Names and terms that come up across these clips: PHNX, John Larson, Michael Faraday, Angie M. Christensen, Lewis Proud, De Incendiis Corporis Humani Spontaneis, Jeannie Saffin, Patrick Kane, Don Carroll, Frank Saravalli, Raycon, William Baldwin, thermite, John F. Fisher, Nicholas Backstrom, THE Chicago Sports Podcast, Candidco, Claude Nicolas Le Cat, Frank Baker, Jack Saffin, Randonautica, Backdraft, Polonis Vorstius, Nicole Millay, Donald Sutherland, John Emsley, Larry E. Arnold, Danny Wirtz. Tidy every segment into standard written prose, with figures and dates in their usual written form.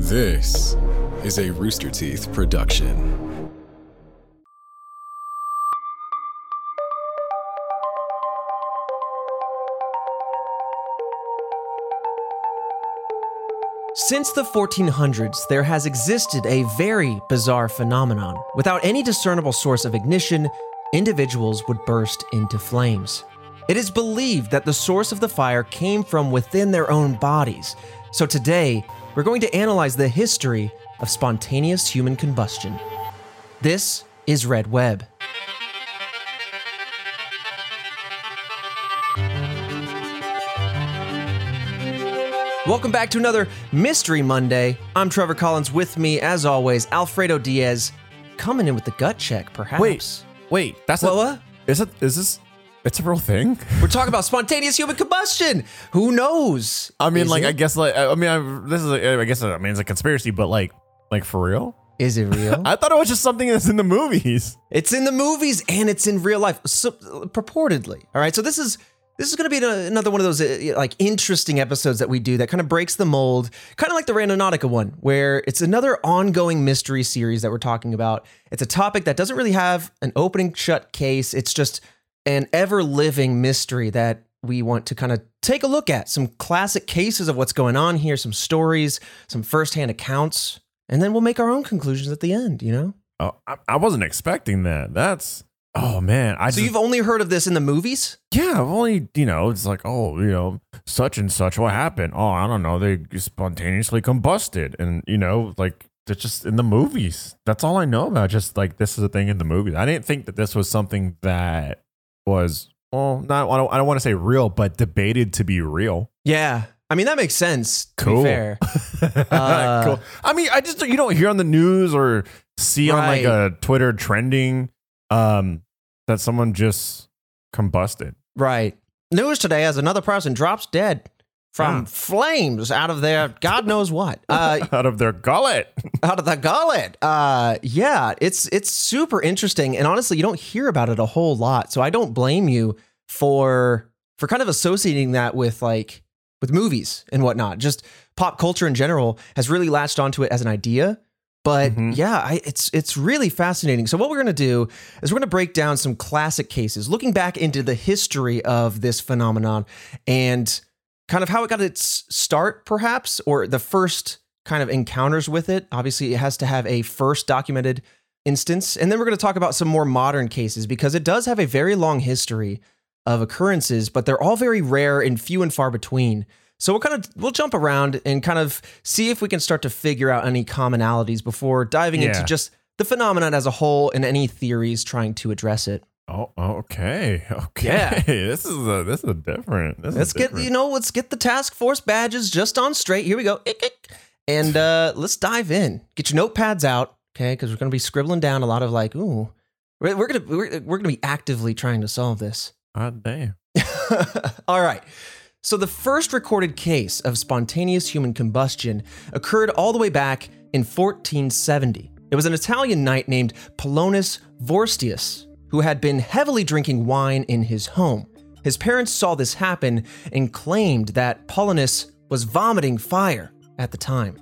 This is a Rooster Teeth production. Since the 1400s, there has existed a very bizarre phenomenon. Without any discernible source of ignition, individuals would burst into flames. It is believed that the source of the fire came from within their own bodies. So today, we're going to analyze the history of spontaneous human combustion. This is Red Web. Welcome back to another Mystery Monday. I'm Trevor Collins. With me, as always, Alfredo Diaz, coming in with the gut check, perhaps. Wait, that's what? Is this... It's a real thing. We're talking about spontaneous human combustion. Who knows? I mean, it's a conspiracy, but like for real? Is it real? I thought it was just something that's in the movies. It's in the movies and it's in real life, so, purportedly. All right, so this is going to be another one of those interesting episodes that we do that kind of breaks the mold, kind of like the Randonautica one, where it's another ongoing mystery series that we're talking about. It's a topic that doesn't really have an opening shut case. It's just an ever-living mystery that we want to kind of take a look at. Some classic cases of what's going on here, some stories, some firsthand accounts, and then we'll make our own conclusions at the end, you know? Oh, I wasn't expecting that. Oh, man. So you've only heard of this in the movies? Yeah, I've only, it's like, such and such, what happened? Oh, I don't know, they spontaneously combusted. And, it's just in the movies. That's all I know about, this is a thing in the movies. I didn't think that this was something that was, I don't want to say real, but debated to be real. Yeah. I mean, that makes sense, to be fair. Cool. I mean, I just, you don't hear on the news or see on a Twitter trending that someone just combusted. Right. News today has another person drops dead from flames out of their God knows what. Out of their gullet. Out of the gullet. Yeah, it's super interesting. And honestly, you don't hear about it a whole lot. So I don't blame you for kind of associating that with movies and whatnot. Just pop culture in general has really latched onto it as an idea. But it's really fascinating. So what we're going to do is we're going to break down some classic cases, looking back into the history of this phenomenon and kind of how it got its start, perhaps, or the first kind of encounters with it. Obviously, it has to have a first documented instance. And then we're going to talk about some more modern cases because it does have a very long history of occurrences, but they're all very rare and few and far between. So we'll jump around and kind of see if we can start to figure out any commonalities before diving into just the phenomenon as a whole and any theories trying to address it. Oh, okay. Yeah. This is different. Let's get the task force badges just on straight. Here we go. And let's dive in. Get your notepads out, okay? Because we're going to be scribbling down a lot of we're going to be actively trying to solve this. God damn. All right. So the first recorded case of spontaneous human combustion occurred all the way back in 1470. It was an Italian knight named Polonis Vorstius, who had been heavily drinking wine in his home. His parents saw this happen and claimed that Polonis was vomiting fire at the time.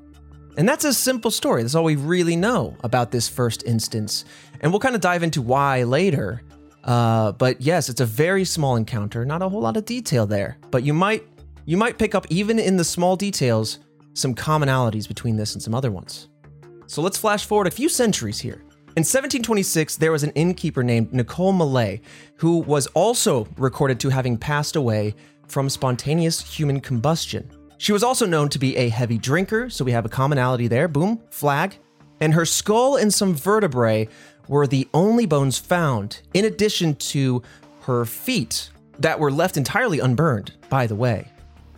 And that's a simple story. That's all we really know about this first instance. And we'll kind of dive into why later. But yes, it's a very small encounter. Not a whole lot of detail there. But you might pick up, even in the small details, some commonalities between this and some other ones. So let's flash forward a few centuries here. In 1726, there was an innkeeper named Nicole Millay, who was also recorded to having passed away from spontaneous human combustion. She was also known to be a heavy drinker, so we have a commonality there. Boom, flag. And her skull and some vertebrae were the only bones found, in addition to her feet that were left entirely unburned, by the way.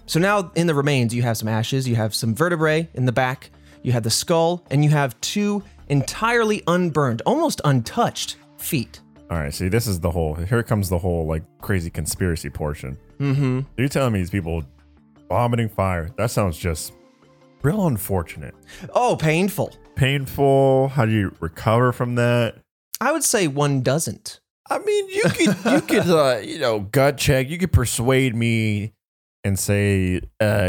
So now in the remains, you have some ashes, you have some vertebrae in the back, you have the skull, and you have two entirely unburned, almost untouched feet. All right, see, here comes the whole crazy conspiracy portion. Mm-hmm. You're telling me these people vomiting fire? That sounds just real unfortunate. Oh, painful. How do you recover from that? I would say one doesn't. I mean, you could gut check. You could persuade me and say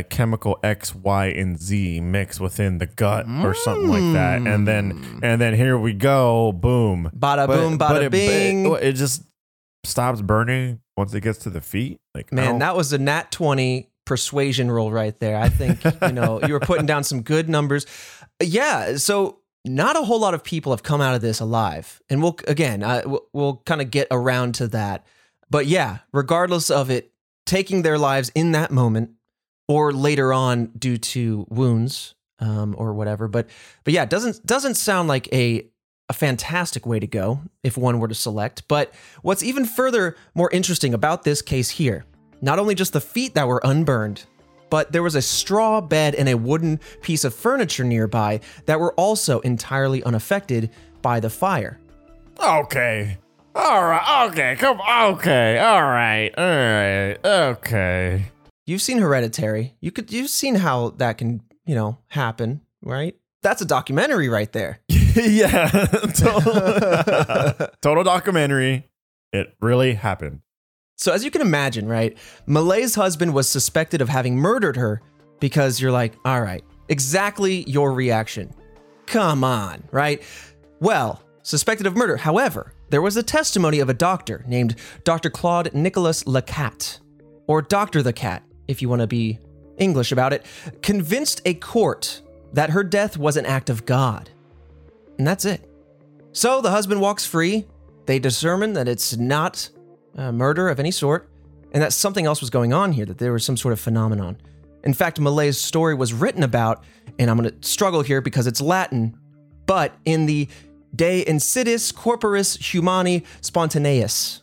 chemical X, Y, and Z mix within the gut or something like that. And then here we go. Boom. Bada boom, bada bing. It just stops burning once it gets to the feet. Like, man, that was a nat 20 persuasion roll right there. I think, you know, you were putting down some good numbers. Yeah. So not a whole lot of people have come out of this alive. And we'll kind of get around to that. But yeah, regardless of it, taking their lives in that moment or later on due to wounds or whatever. But yeah, it doesn't sound like a fantastic way to go if one were to select. But what's even further more interesting about this case here, not only just the feet that were unburned, but there was a straw bed and a wooden piece of furniture nearby that were also entirely unaffected by the fire. Okay. All right. Okay. Come on. Okay. All right. All right. Okay. You've seen Hereditary. You've seen how that can, you know, happen, right? That's a documentary right there. Yeah. Total documentary. It really happened. So as you can imagine, right? Millay's husband was suspected of having murdered her because you're like, all right, exactly your reaction. Come on, right? Well, suspected of murder. However, there was a testimony of a doctor named Dr. Claude Nicolas Le Cat, or Dr. the Cat, if you want to be English about it, convinced a court that her death was an act of God. And that's it. So the husband walks free. They determine that it's not a murder of any sort, and that something else was going on here, that there was some sort of phenomenon. In fact, Millay's story was written about, and I'm going to struggle here because it's Latin, but in the De Incendiis Corporis Humani Spontaneis,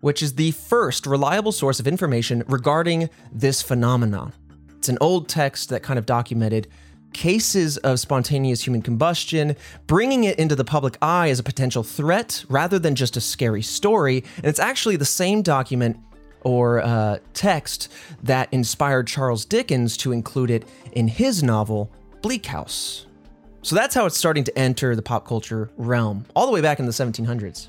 which is the first reliable source of information regarding this phenomenon. It's an old text that kind of documented cases of spontaneous human combustion, bringing it into the public eye as a potential threat rather than just a scary story. And it's actually the same document or text that inspired Charles Dickens to include it in his novel, Bleak House. So that's how it's starting to enter the pop culture realm, all the way back in the 1700s.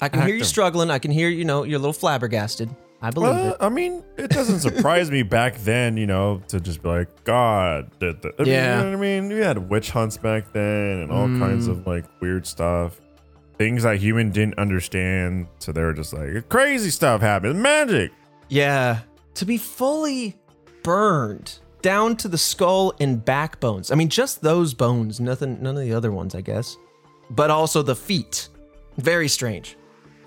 I can hear you struggling. I can hear, you know, you're a little flabbergasted. I believe it. I mean, it doesn't surprise me back then, you know, to just be like, God did that. Yeah. You know what I mean? We had witch hunts back then and all kinds of like weird stuff. Things that human didn't understand. So they were just like, crazy stuff happened. Magic. Yeah. To be fully burned down to the skull and backbones. I mean, just those bones, none of the other ones, I guess. But also the feet. Very strange.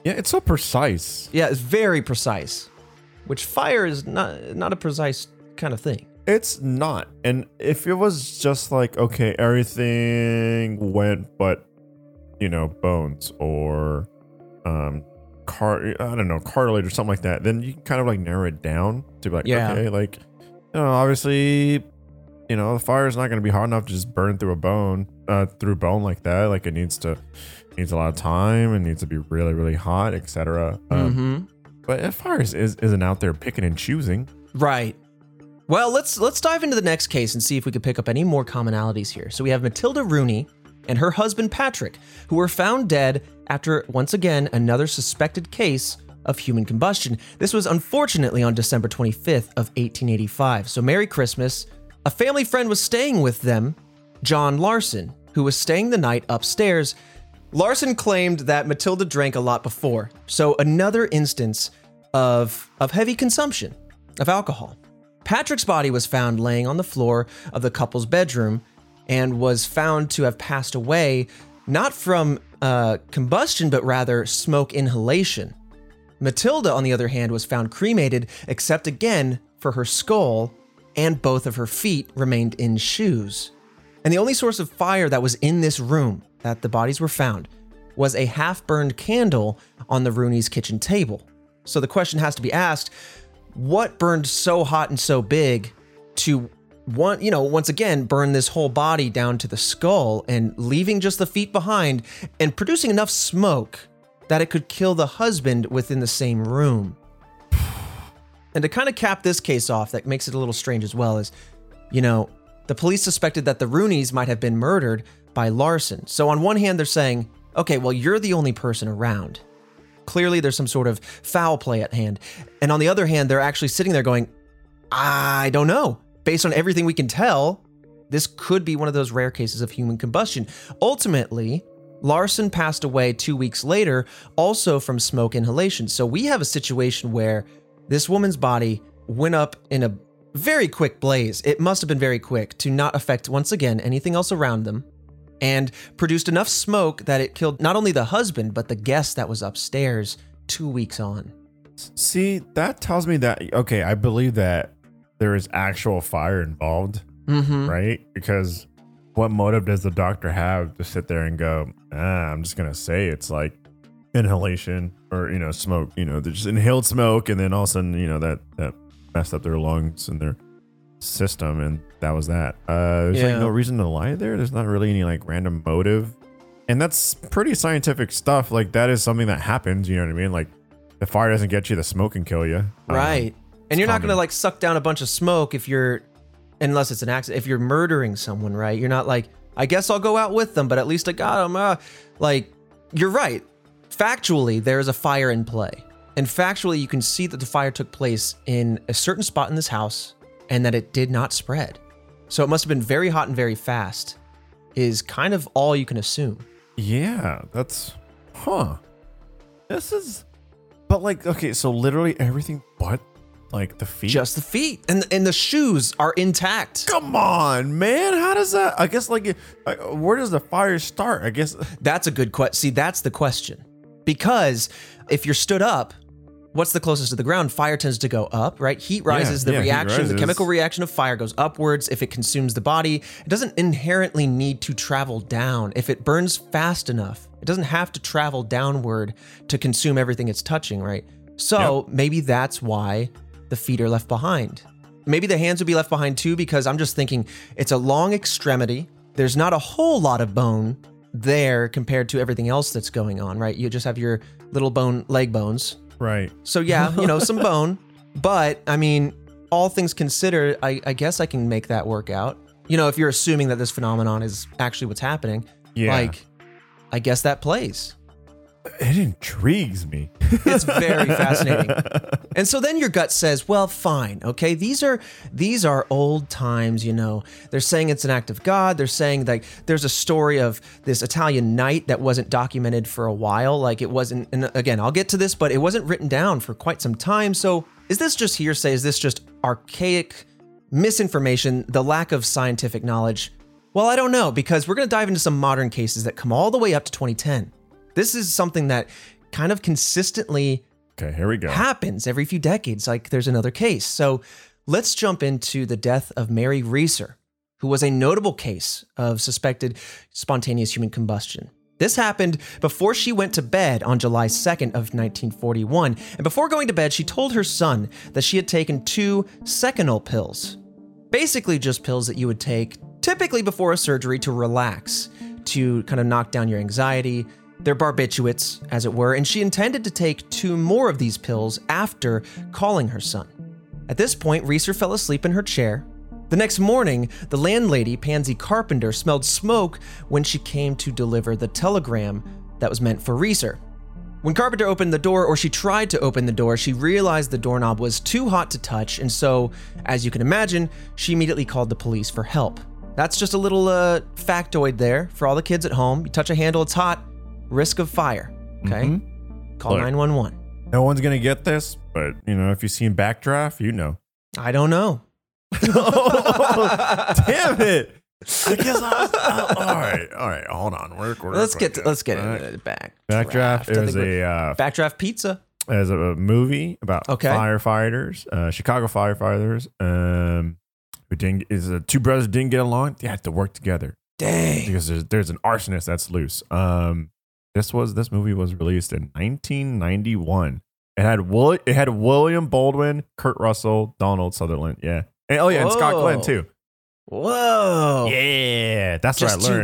Yeah, it's so precise. Yeah, it's very precise. Which fire is not a precise kind of thing. It's not. And if it was just like, okay, everything went but, you know, bones or cartilage or something like that, then you can kind of like narrow it down to be like, okay, like, you know, obviously, you know, the fire is not going to be hard enough to just burn through a bone, like that. Like it needs a lot of time and needs to be really, really hot, etc. But fire isn't out there picking and choosing, right? Well, let's dive into the next case and see if we could pick up any more commonalities here. So we have Matilda Rooney and her husband Patrick, who were found dead after once again another suspected case of human combustion. This was unfortunately on December 25th of 1885. So Merry Christmas. A family friend was staying with them, John Larson, who was staying the night upstairs. Larson claimed that Matilda drank a lot before. So another instance of heavy consumption of alcohol. Patrick's body was found laying on the floor of the couple's bedroom and was found to have passed away, not from combustion, but rather smoke inhalation. Matilda, on the other hand, was found cremated, except again for her skull, and both of her feet remained in shoes. And the only source of fire that was in this room that the bodies were found was a half-burned candle on the Rooney's kitchen table. So the question has to be asked, what burned so hot and so big to once again, burn this whole body down to the skull and leaving just the feet behind and producing enough smoke that it could kill the husband within the same room? And to kind of cap this case off, that makes it a little strange as well, is, you know, the police suspected that the Rooneys might have been murdered by Larson. So on one hand, they're saying, okay, well, you're the only person around. Clearly there's some sort of foul play at hand. And on the other hand, they're actually sitting there going, I don't know. Based on everything we can tell, this could be one of those rare cases of human combustion. Ultimately, Larson passed away 2 weeks later, also from smoke inhalation. So we have a situation where this woman's body went up in a very quick blaze. It must have been very quick to not affect, once again, anything else around them, and produced enough smoke that it killed not only the husband, but the guest that was upstairs 2 weeks on. See, that tells me that, okay, I believe that there is actual fire involved, right? Because what motive does the doctor have to sit there and go, I'm just going to say it's like inhalation or, smoke, they just inhaled smoke and then all of a sudden, that messed up their lungs and their system, and that was that. There's like no reason to lie there. There's not really any like random motive, and that's pretty scientific stuff. Like that is something that happens. You know what I mean? Like the fire doesn't get you, the smoke can kill you. Right, and you're not gonna like suck down a bunch of smoke if you're, unless it's an accident. If you're murdering someone, right? You're not like, I guess I'll go out with them, but at least I got them. Like you're right. Factually, there is a fire in play, and factually, you can see that the fire took place in a certain spot in this house, and that it did not spread. So it must have been very hot and very fast is kind of all you can assume. Yeah, that's, This is, but like, okay, so literally everything but like the feet. Just the feet and the shoes are intact. Come on, man. How does that, I guess like, where does the fire start? I guess. That's a good question. See, that's the question. Because if you're stood up, what's the closest to the ground? Fire tends to go up, right? Heat rises, the chemical reaction of fire goes upwards. If it consumes the body, it doesn't inherently need to travel down. If it burns fast enough, it doesn't have to travel downward to consume everything it's touching, right? So maybe that's why the feet are left behind. Maybe the hands would be left behind too, because I'm just thinking it's a long extremity. There's not a whole lot of bone there compared to everything else that's going on, right? You just have your little bone, leg bones. Right. So yeah, some bone, but I mean, all things considered, I guess I can make that work out. If you're assuming that this phenomenon is actually what's happening, like, I guess that plays. It intrigues me. It's very fascinating. And so then your gut says, well, fine. Okay. These are old times, they're saying it's an act of God. They're saying like there's a story of this Italian knight that wasn't documented for a while. Like it wasn't, and again, I'll get to this, but it wasn't written down for quite some time. So is this just hearsay? Is this just archaic misinformation? The lack of scientific knowledge? Well, I don't know, because we're going to dive into some modern cases that come all the way up to 2010. This is something that kind of consistently happens every few decades. Like there's another case. So let's jump into the death of Mary Reeser, who was a notable case of suspected spontaneous human combustion. This happened before she went to bed on July 2nd of 1941. And before going to bed, she told her son that she had taken 2 seconal pills, basically just pills that you would take typically before a surgery to relax, to kind of knock down your anxiety. They're barbiturates, as it were, and she intended to take 2 more of these pills after calling her son. At this point, Reeser fell asleep in her chair. The next morning, the landlady, Pansy Carpenter, smelled smoke when she came to deliver the telegram that was meant for Reeser. When Carpenter opened the door, or she tried to open the door, she realized the doorknob was too hot to touch, and so, as you can imagine, she immediately called the police for help. That's just a little factoid there for all the kids at home. You touch a handle, it's hot. Risk of fire. Okay. Mm-hmm. Call 911. No one's going to get this, but if you've seen Backdraft, I don't know. Oh, damn it. I guess all right. Hold on. Let's get into Backdraft. Backdraft Pizza. As a movie about firefighters, Chicago firefighters, two brothers didn't get along. They had to work together. Dang. Because there's an arsonist that's loose. This movie was released in 1991. It had William Baldwin, Kurt Russell, Donald Sutherland. Yeah. And Scott Glenn too. Whoa. Yeah. That's what I learned. Just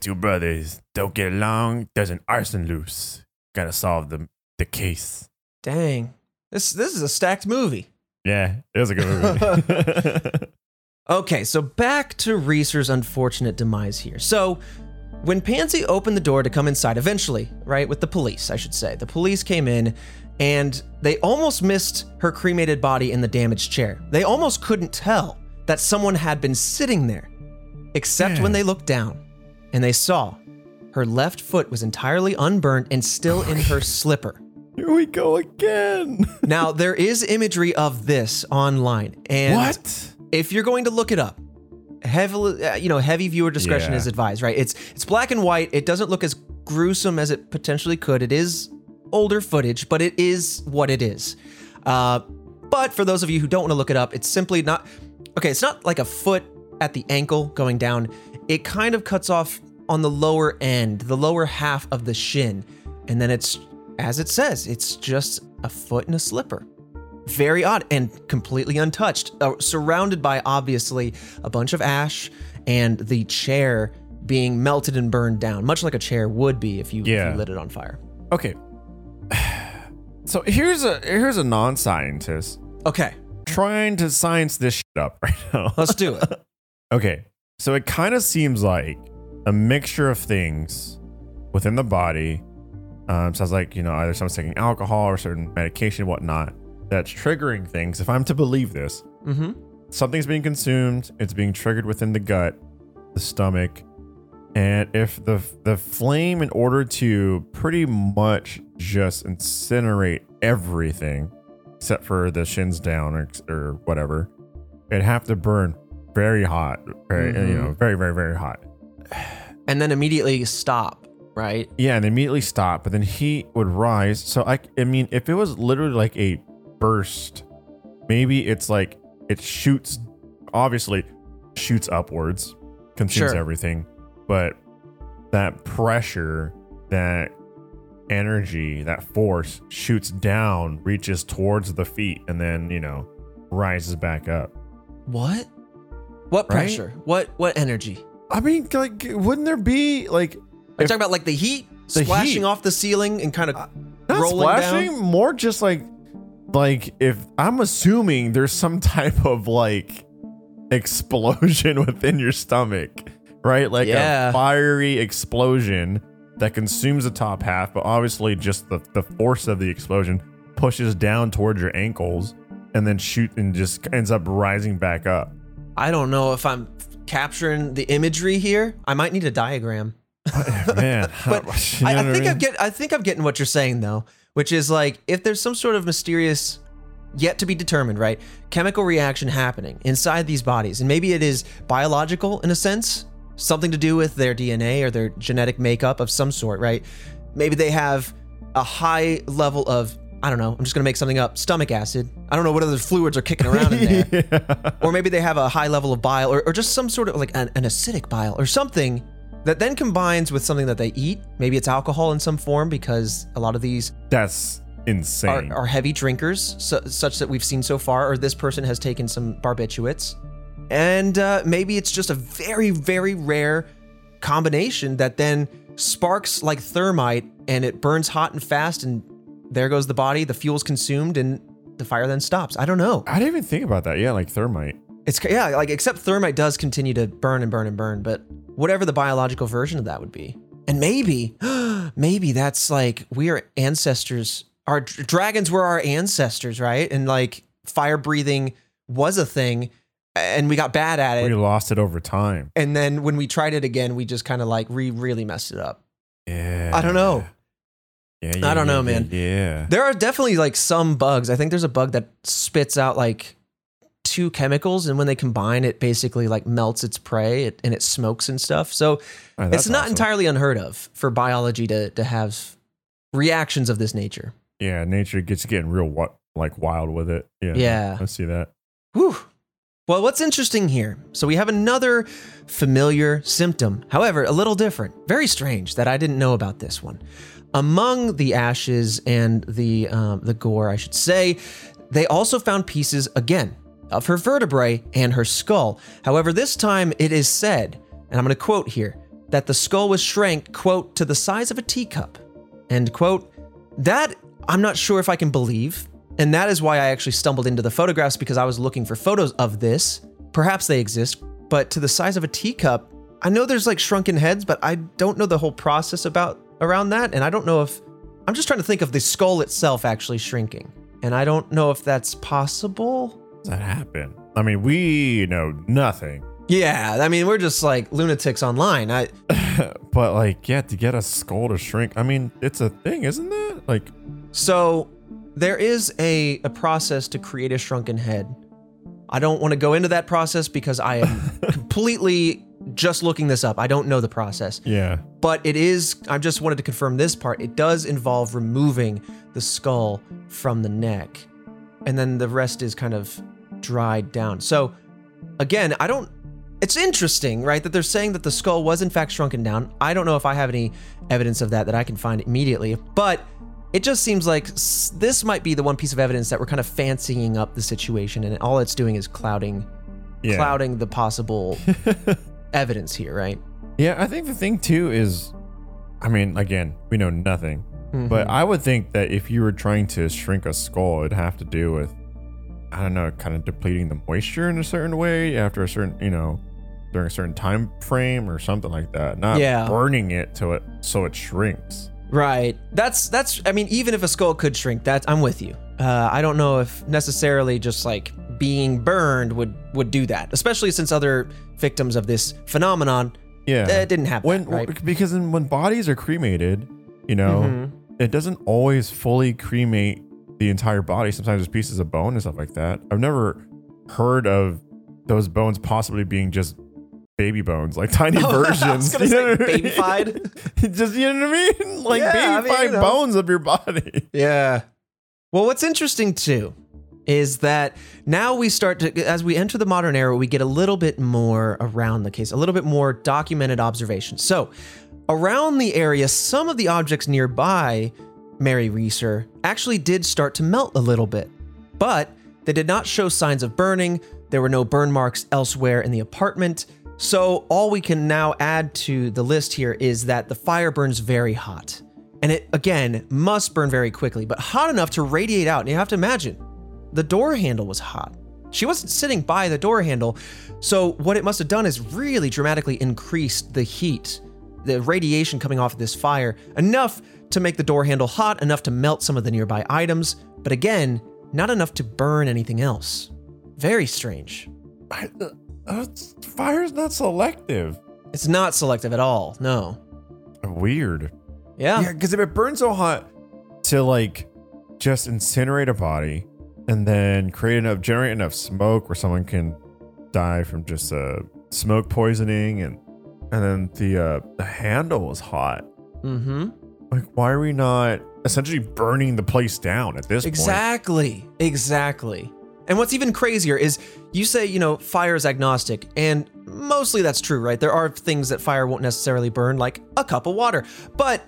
two brothers. Don't get along. There's an arson loose. Gotta solve the case. Dang. This is a stacked movie. Yeah. It was a good movie. Okay. So back to Reeser's unfortunate demise here. So When Pansy opened the door to come inside eventually, right, with the police, I should say, the police came in and they almost missed her cremated body in the damaged chair. They almost couldn't tell that someone had been sitting there, except when they looked down and they saw her left foot was entirely unburnt and still in her slipper. Here we go again. Now, there is imagery of this online. And what? If you're going to look it up, heavy viewer discretion is advised, right? It's black and white. It doesn't look as gruesome as it potentially could. It is older footage, but it is what it is. But for those of you who don't want to look it up, it's simply not... Okay, it's not like a foot at the ankle going down. It kind of cuts off on the lower end, the lower half of the shin. And then it's, as it says, it's just a foot in a slipper. Very odd and completely untouched, surrounded by, obviously, a bunch of ash and the chair being melted and burned down, much like a chair would be if you lit it on fire. Okay. So here's a non-scientist. Okay. Trying to science this shit up right now. Let's do it. Okay. So it kind of seems like a mixture of things within the body. Sounds like, either someone's taking alcohol or certain medication and whatnot. That's triggering things. If I'm to believe this, something's being consumed. It's being triggered within the gut, the stomach. And if the flame, in order to pretty much just incinerate everything, except for the shins down or whatever, it'd have to burn very hot, very, very, very, very hot. And then immediately stop. Right? Yeah. And immediately stop. But then he would rise. So I mean, if it was literally like a burst, maybe it's like it shoots, obviously shoots upwards, consumes everything, but that pressure, that energy, that force shoots down, reaches towards the feet, and then rises back up. What pressure? Right? What energy? I mean, like, wouldn't there be like? Are you talking about like the heat splashing off the ceiling and kind of rolling splashing, down? More just like if I'm assuming there's some type of like explosion within your stomach, right? Like a fiery explosion that consumes the top half, but obviously just the force of the explosion pushes down towards your ankles and then just ends up rising back up. I don't know if I'm capturing the imagery here. I might need a diagram. Man, but I think I'm getting what you're saying though, which is like if there's some sort of mysterious, yet to be determined, right, chemical reaction happening inside these bodies, and maybe it is biological in a sense, something to do with their DNA or their genetic makeup of some sort, right? Maybe they have a high level of, I don't know, I'm just gonna make something up, stomach acid. I don't know what other fluids are kicking around in there. Or maybe they have a high level of bile or just some sort of like an acidic bile or something. That then combines with something that they eat. Maybe it's alcohol in some form because a lot of these that's insane are heavy drinkers, such that we've seen so far, or this person has taken some barbiturates. And maybe it's just a very, very rare combination that then sparks like thermite and it burns hot and fast and there goes the body, the fuel's consumed and the fire then stops. I don't know. I didn't even think about that. Yeah, like thermite. It's except thermite does continue to burn and burn and burn, but whatever the biological version of that would be. And maybe that's like we are ancestors. Our dragons were our ancestors, right? And like fire breathing was a thing and we got bad at it. We lost it over time. And then when we tried it again, we just kind of like really messed it up. Yeah. I don't know. Yeah, I don't know, man. Yeah. There are definitely like some bugs. I think there's a bug that spits out like two chemicals, and when they combine, it basically like melts its prey and it smokes and stuff. So it's not awesome. Entirely unheard of for biology to have reactions of this nature. Yeah, nature gets getting real like wild with it. Yeah, I see that. Whew. Well, what's interesting here? So we have another familiar symptom, however, a little different. Very strange that I didn't know about this one. Among the ashes and the gore, I should say, they also found pieces again of her vertebrae and her skull. However, this time it is said, and I'm going to quote here, that the skull was shrank, quote, to the size of a teacup, end quote. That I'm not sure if I can believe. And that is why I actually stumbled into the photographs, because I was looking for photos of this. Perhaps they exist, but to the size of a teacup, I know there's like shrunken heads, but I don't know the whole process around that. And I don't know if, I'm just trying to think of the skull itself actually shrinking. And I don't know if that's possible. Does that happen? I mean, we know nothing. Yeah, I mean, we're just like lunatics online. But like, yeah, to get a skull to shrink, I mean, it's a thing, isn't it? Like, so there is a process to create a shrunken head. I don't want to go into that process because I am completely just looking this up. I don't know the process. Yeah. But it is, I just wanted to confirm this part. It does involve removing the skull from the neck. And then the rest is kind of dried down. So again, it's interesting, right? That they're saying that the skull was in fact shrunken down. I don't know if I have any evidence of that I can find immediately, but it just seems like this might be the one piece of evidence that we're kind of fancying up the situation, and all it's doing is clouding the possible evidence here, right? Yeah, I think the thing too is, I mean, again, we know nothing, mm-hmm. but I would think that if you were trying to shrink a skull, it'd have to do with, I don't know, kind of depleting the moisture in a certain way after a certain, you know, during a certain time frame or something like that. Not burning it so it shrinks. Right. That's. I mean, even if a skull could shrink, I'm with you. I don't know if necessarily just like being burned would do that, especially since other victims of this phenomenon, it didn't happen. Right? Because when bodies are cremated, you know, mm-hmm. it doesn't always fully cremate the entire body. Sometimes there's pieces of bone and stuff like that. I've never heard of those bones possibly being just baby bones, like tiny versions. I was gonna say babyfied. Just, you know what I mean? Like babyfied bones of your body. Yeah. Well, what's interesting too is that now we start to, as we enter the modern era, we get a little bit more around the case, a little bit more documented observations. So around the area, some of the objects nearby Mary Reeser actually did start to melt a little bit, but they did not show signs of burning. There were no burn marks elsewhere in the apartment. So all we can now add to the list here is that the fire burns very hot. And it, again, must burn very quickly, but hot enough to radiate out. And you have to imagine, the door handle was hot. She wasn't sitting by the door handle. So what it must have done is really dramatically increased the heat, the radiation coming off of this fire, enough to make the door handle hot, enough to melt some of the nearby items, but again, not enough to burn anything else. Very strange. Fire's not selective. It's not selective at all, no. Weird. Yeah, because if it burns so hot to like just incinerate a body and then generate enough smoke where someone can die from just smoke poisoning, and then the handle was hot. Mm-hmm. Like, why are we not essentially burning the place down at this point? Exactly. And what's even crazier is you say, you know, fire is agnostic, and mostly that's true, right? There are things that fire won't necessarily burn, like a cup of water. But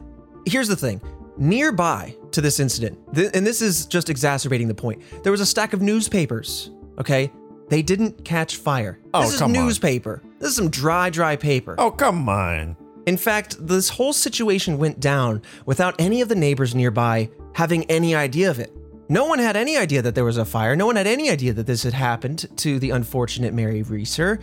here's the thing. Nearby to this incident, and this is just exacerbating the point, there was a stack of newspapers, okay? They didn't catch fire. Oh, this is newspaper. On. This is some dry paper. Oh, come on. In fact, this whole situation went down without any of the neighbors nearby having any idea of it. No one had any idea that there was a fire. No one had any idea that this had happened to the unfortunate Mary Reeser.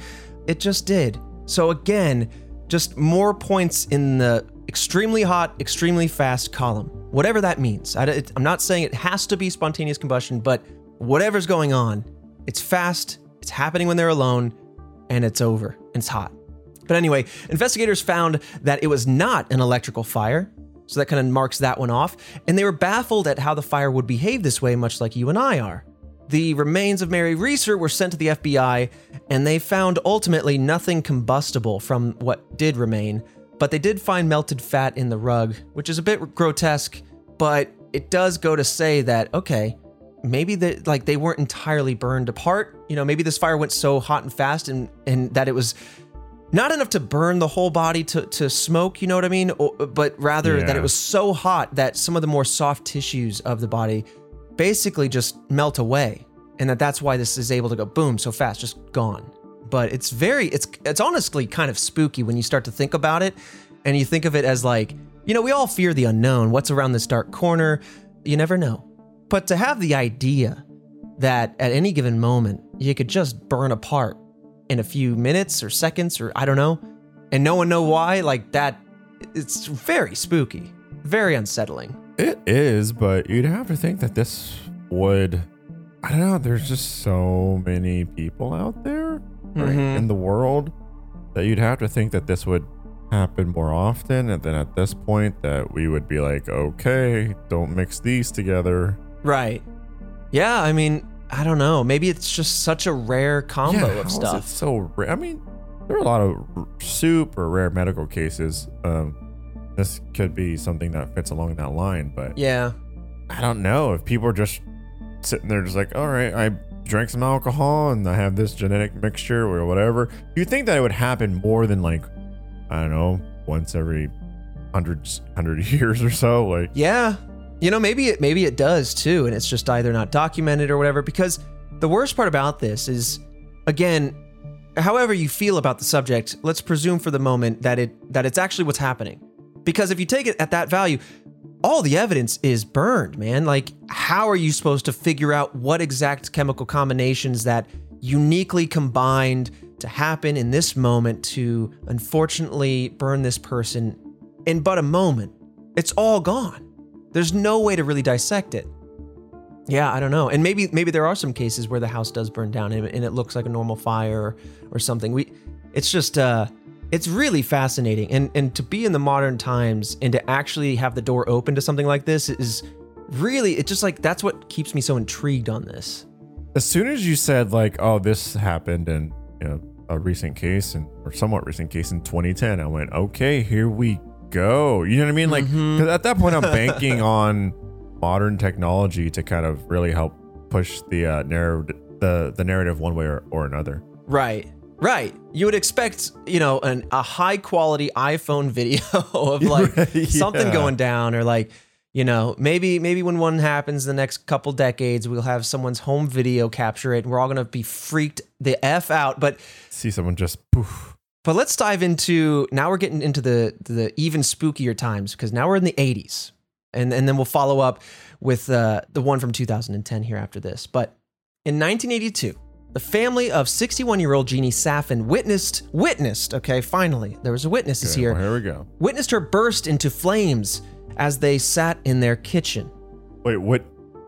It just did. So again, just more points in the extremely hot, extremely fast column, whatever that means. I'm not saying it has to be spontaneous combustion, but whatever's going on, it's fast, it's happening when they're alone, and it's over, and it's hot. But anyway, investigators found that it was not an electrical fire, so that kind of marks that one off, and they were baffled at how the fire would behave this way, much like you and I are. The remains of Mary Reeser were sent to the FBI, and they found ultimately nothing combustible from what did remain, but they did find melted fat in the rug, which is a bit grotesque, but it does go to say that, okay, maybe that like they weren't entirely burned apart. You know, maybe this fire went so hot and fast and that it was not enough to burn the whole body to smoke, you know what I mean? But rather that it was so hot that some of the more soft tissues of the body basically just melt away. And that's why this is able to go boom so fast, just gone. But it's it's honestly kind of spooky when you start to think about it. And you think of it as like, you know, we all fear the unknown. What's around this dark corner? You never know. But to have the idea that at any given moment, you could just burn apart in a few minutes or seconds, or I don't know, and no one know why, like that, it's very spooky, very unsettling. It is, but you'd have to think that this would, I don't know, there's just so many people out there right, in the world that you'd have to think that this would happen more often. And then at this point that we would be like, okay, don't mix these together. Right. Yeah, I mean, I don't know. Maybe it's just such a rare combo of stuff. It's so rare. I mean, there are a lot of super rare medical cases. This could be something that fits along that line, but yeah, I don't know if people are just sitting there just like, all right, I drank some alcohol and I have this genetic mixture or whatever. Do you think that it would happen more than like, I don't know, once every hundred years or so? Like, yeah, you know, maybe it does too. And it's just either not documented or whatever, because the worst part about this is, again, however you feel about the subject, let's presume for the moment that it's actually what's happening. Because if you take it at that value, all the evidence is burned, man. Like, how are you supposed to figure out what exact chemical combinations that uniquely combined to happen in this moment to unfortunately burn this person in but a moment? It's all gone. There's no way to really dissect it. Yeah, I don't know. And maybe there are some cases where the house does burn down and it looks like a normal fire or something. It's just... It's really fascinating, and to be in the modern times and to actually have the door open to something like this is really, it's just like, that's what keeps me so intrigued on this. As soon as you said like, oh, this happened in, you know, a recent case or somewhat recent case in 2010, I went, okay, here we go. You know what I mean? Like, cause at that point I'm banking on modern technology to kind of really help push the narrative one way or another. Right. Right. You would expect, you know, a high quality iPhone video of like something going down, or like, you know, maybe when one happens the next couple decades, we'll have someone's home video capture it and we're all going to be freaked the F out. But see someone just poof. But let's dive into, now we're getting into the even spookier times, because now we're in the 80s. And then we'll follow up with the one from 2010 here after this. But in 1982, the family of 61-year-old Jeannie Saffin witnessed, okay, finally, there was a witness here. Well, here we go. Witnessed her burst into flames as they sat in their kitchen. Wait, what?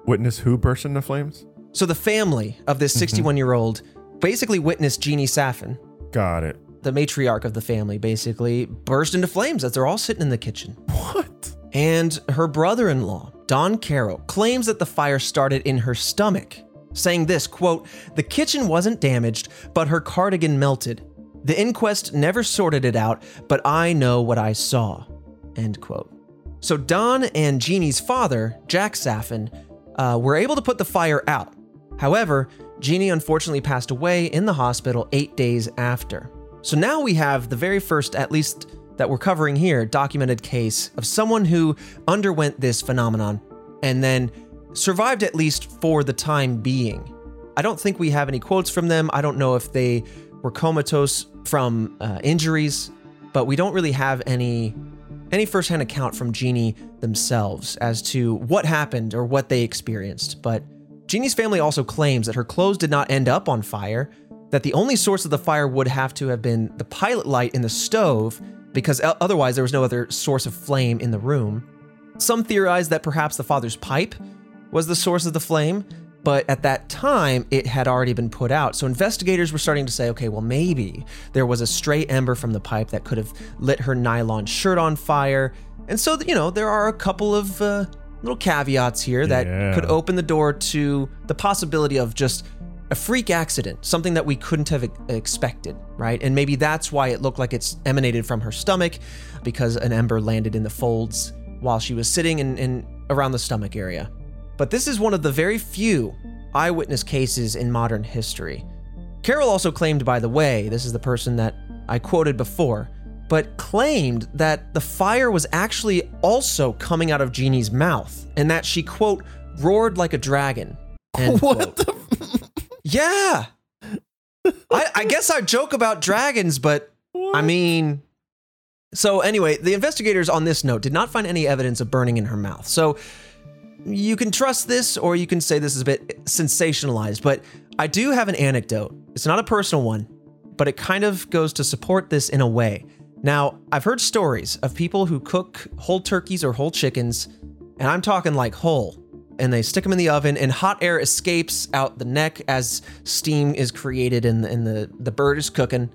Witness who burst into flames? So the family of this 61-year-old basically witnessed Jeannie Saffin. Got it. The matriarch of the family basically burst into flames as they're all sitting in the kitchen. What? And her brother-in-law, Don Carroll, claims that the fire started in her stomach, saying this, quote, "The kitchen wasn't damaged, but her cardigan melted. The inquest never sorted it out, but I know what I saw," end quote. So Don and Jeannie's father, Jack Saffin, were able to put the fire out. However, Jeannie unfortunately passed away in the hospital 8 days after. So now we have the very first, at least that we're covering here, documented case of someone who underwent this phenomenon and then survived, at least for the time being. I don't think we have any quotes from them. I don't know if they were comatose from injuries, but we don't really have any firsthand account from Jeannie themselves as to what happened or what they experienced. But Jeannie's family also claims that her clothes did not end up on fire, that the only source of the fire would have to have been the pilot light in the stove, because otherwise there was no other source of flame in the room. Some theorize that perhaps the father's pipe was the source of the flame, but at that time it had already been put out. So investigators were starting to say, okay, well, maybe there was a stray ember from the pipe that could have lit her nylon shirt on fire. And so, you know, there are a couple of little caveats here that could open the door to the possibility of just a freak accident, something that we couldn't have expected, right? And maybe that's why it looked like it's emanated from her stomach, because an ember landed in the folds while she was sitting in around the stomach area. But this is one of the very few eyewitness cases in modern history. Carroll also claimed, by the way, this is the person that I quoted before, but claimed that the fire was actually also coming out of Jeannie's mouth, and that she, quote, "roared like a dragon," end quote. What the? Yeah. I guess I joke about dragons, but what? I mean... So anyway, the investigators on this note did not find any evidence of burning in her mouth. So... you can trust this, or you can say this is a bit sensationalized, but I do have an anecdote. It's not a personal one, but it kind of goes to support this in a way. Now, I've heard stories of people who cook whole turkeys or whole chickens, and I'm talking like whole, and they stick them in the oven and hot air escapes out the neck as steam is created and the bird is cooking.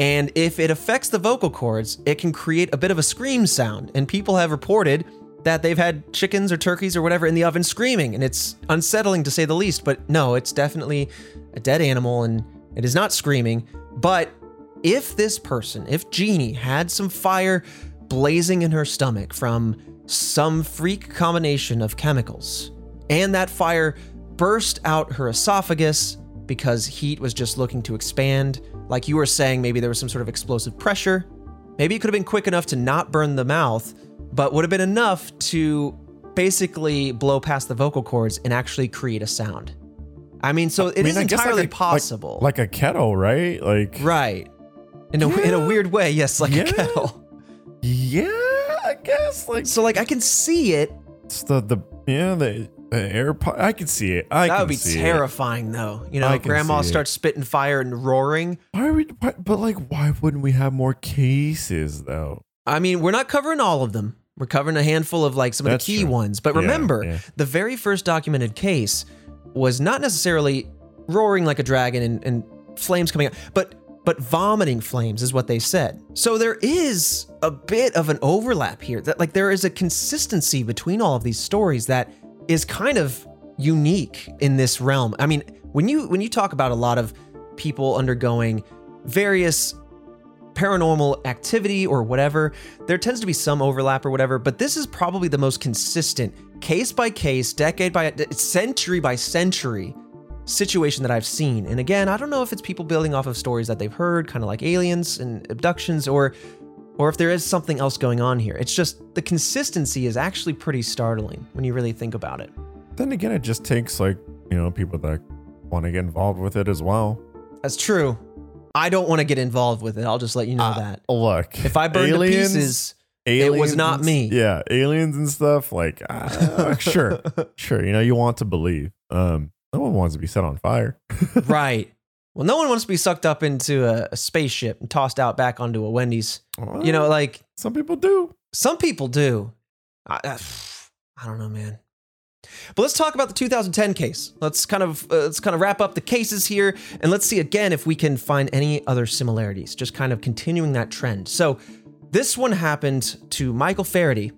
And if it affects the vocal cords, it can create a bit of a scream sound. And people have reported that they've had chickens or turkeys or whatever in the oven screaming, and it's unsettling to say the least, but no, it's definitely a dead animal and it is not screaming. But if this person, if Jeannie, had some fire blazing in her stomach from some freak combination of chemicals, and that fire burst out her esophagus because heat was just looking to expand, like you were saying, maybe there was some sort of explosive pressure. Maybe it could have been quick enough to not burn the mouth, but would have been enough to basically blow past the vocal cords and actually create a sound. I mean, so it is entirely possible. Like a kettle, right? Like right. In a weird way, yes, like a kettle. Yeah, I guess. So I can see it. It's the air pipe. I can see it. That would be terrifying, though. You know, Grandma starts spitting fire and roaring. Why wouldn't we have more cases, though? I mean, we're not covering all of them. We're covering a handful of some of the key ones. But remember, the very first documented case was not necessarily roaring like a dragon and flames coming out, but vomiting flames is what they said. So there is a bit of an overlap here. That there is a consistency between all of these stories that is kind of unique in this realm. I mean, when you talk about a lot of people undergoing various paranormal activity or whatever, there tends to be some overlap or whatever, but this is probably the most consistent case by case, decade by century by century situation that I've seen. And again, I don't know if it's people building off of stories that they've heard, kind of like aliens and abductions, or if there is something else going on here. It's just the consistency is actually pretty startling when you really think about it. Then again, it just takes people that want to get involved with it as well. That's true. I don't want to get involved with it. I'll just let you know that. Look, if I burned to pieces, it was not me. Yeah, aliens and stuff. Sure. You want to believe. No one wants to be set on fire. Right. Well, no one wants to be sucked up into a spaceship and tossed out back onto a Wendy's. Well, some people do. I don't know, man. But let's talk about the 2010 case. Let's kind of wrap up the cases here, and let's see again if we can find any other similarities, just kind of continuing that trend. So this one happened to Michael Faraday,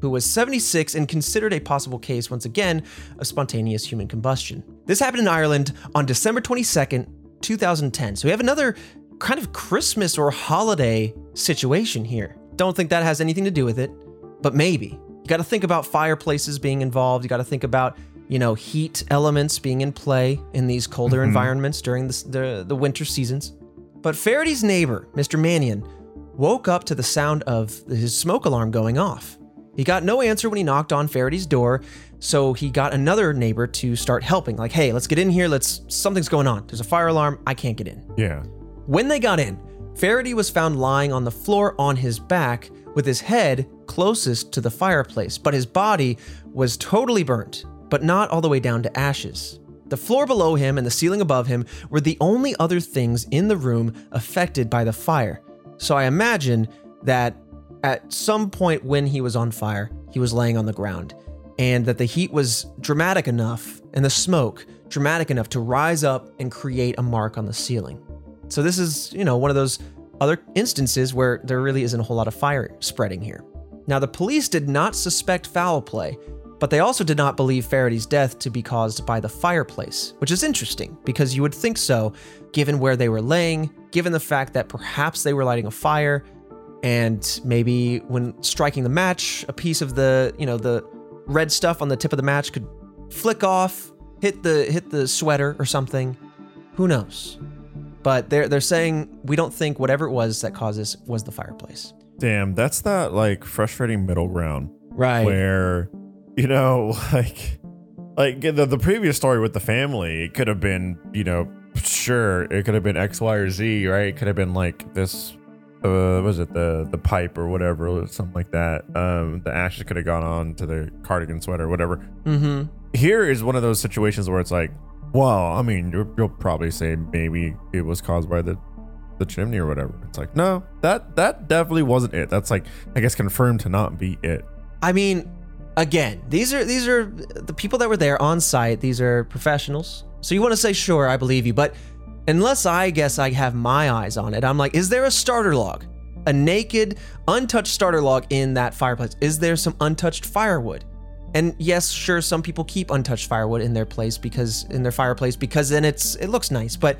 who was 76 and considered a possible case, once again, of spontaneous human combustion. This happened in Ireland on December 22nd, 2010. So we have another kind of Christmas or holiday situation here. Don't think that has anything to do with it, but maybe. You got to think about fireplaces being involved. You got to think about, heat elements being in play in these colder environments during the winter seasons. But Faraday's neighbor, Mr. Mannion, woke up to the sound of his smoke alarm going off. He got no answer when he knocked on Faraday's door, so he got another neighbor to start helping. Like, hey, let's get in here. Something's going on. There's a fire alarm. I can't get in. Yeah. When they got in, Faraday was found lying on the floor on his back with his head closest to the fireplace, but his body was totally burnt, but not all the way down to ashes. The floor below him and the ceiling above him were the only other things in the room affected by the fire. So I imagine that at some point when he was on fire, he was laying on the ground, and that the heat was dramatic enough and the smoke dramatic enough to rise up and create a mark on the ceiling. So this is, one of those other instances where there really isn't a whole lot of fire spreading here. Now, the police did not suspect foul play, but they also did not believe Faraday's death to be caused by the fireplace, which is interesting because you would think so, given where they were laying, given the fact that perhaps they were lighting a fire, and maybe when striking the match, a piece of the red stuff on the tip of the match could flick off, hit the sweater or something. Who knows? But they're saying we don't think whatever it was that caused this was the fireplace. Damn, that's that frustrating middle ground, right? Where the previous story with the family, it could have been it could have been X, Y, or Z, right? It could have been like this, was it the pipe or whatever, or something like that. The ashes could have gone on to the cardigan sweater or whatever. Mm-hmm. Here is one of those situations where it's like, well, I mean, you'll probably say maybe it was caused by the the chimney or whatever. It's like, no, that definitely wasn't it. That's like, I guess, confirmed to not be it. I mean, again, these are the people that were there on site. These are professionals. So you want to say, sure, I believe you, but unless I guess I have my eyes on it, I'm like, is there a starter log? A naked, untouched starter log in that fireplace? Is there some untouched firewood? And yes, sure, some people keep untouched firewood in their place because in their fireplace, because then it looks nice. But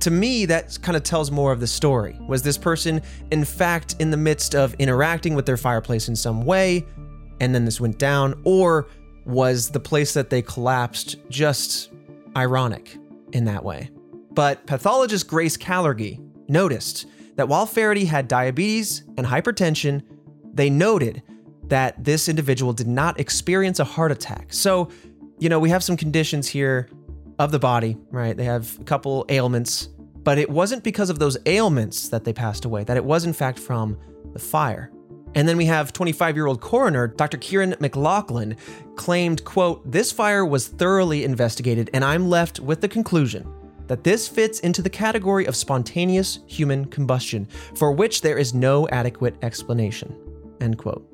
to me, that kind of tells more of the story. Was this person, in fact, in the midst of interacting with their fireplace in some way, and then this went down? Or was the place that they collapsed just ironic in that way? But pathologist Grace Callergy noticed that while Faraday had diabetes and hypertension, they noted that this individual did not experience a heart attack. So, you know, we have some conditions here of the body, right? They have a couple ailments, but it wasn't because of those ailments that they passed away, that it was in fact from the fire. And then we have 25-year-old coroner, Dr. Kieran McLaughlin, claimed, quote, "This fire was thoroughly investigated, and I'm left with the conclusion that this fits into the category of spontaneous human combustion, for which there is no adequate explanation," end quote.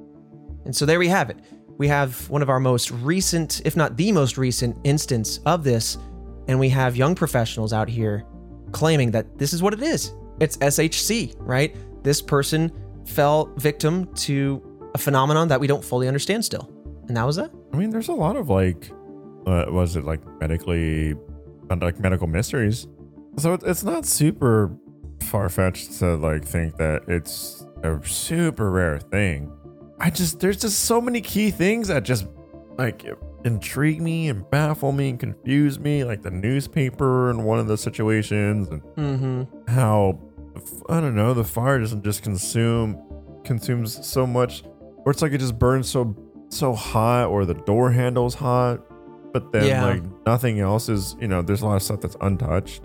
And so there we have it. We have one of our most recent, if not the most recent, instance of this, and we have young professionals out here claiming that this is what it is. It's SHC, right? This person fell victim to a phenomenon that we don't fully understand still. And that was that. I mean, there's a lot of medical mysteries. So it's not super far-fetched to think that it's a super rare thing. There's just so many key things that just intrigue me and baffle me and confuse me, like the newspaper in one of the situations, and how, I don't know, the fire doesn't just consumes so much, or it's like it just burns so hot, or the door handle's hot. But then nothing else is, there's a lot of stuff that's untouched.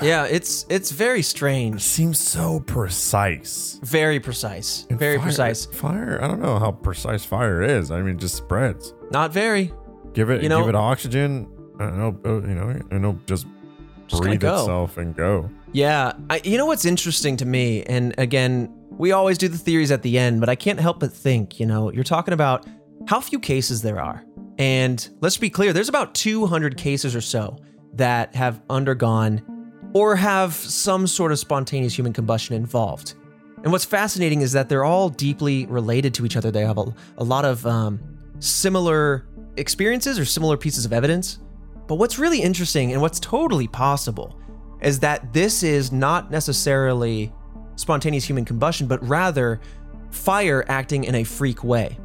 Yeah, it's very strange. It seems so precise. Very precise. And very precise. Fire, I don't know how precise fire is. I mean, it just spreads. Not very. Give it oxygen. I don't know, and it'll just breathe itself and go. Yeah. You know what's interesting to me, and again, we always do the theories at the end, but I can't help but think, you're talking about how few cases there are. And let's be clear, there's about 200 cases or so that have undergone or have some sort of spontaneous human combustion involved. And what's fascinating is that they're all deeply related to each other. They have a lot of similar experiences or similar pieces of evidence. But what's really interesting and what's totally possible is that this is not necessarily spontaneous human combustion, but rather fire acting in a freak way.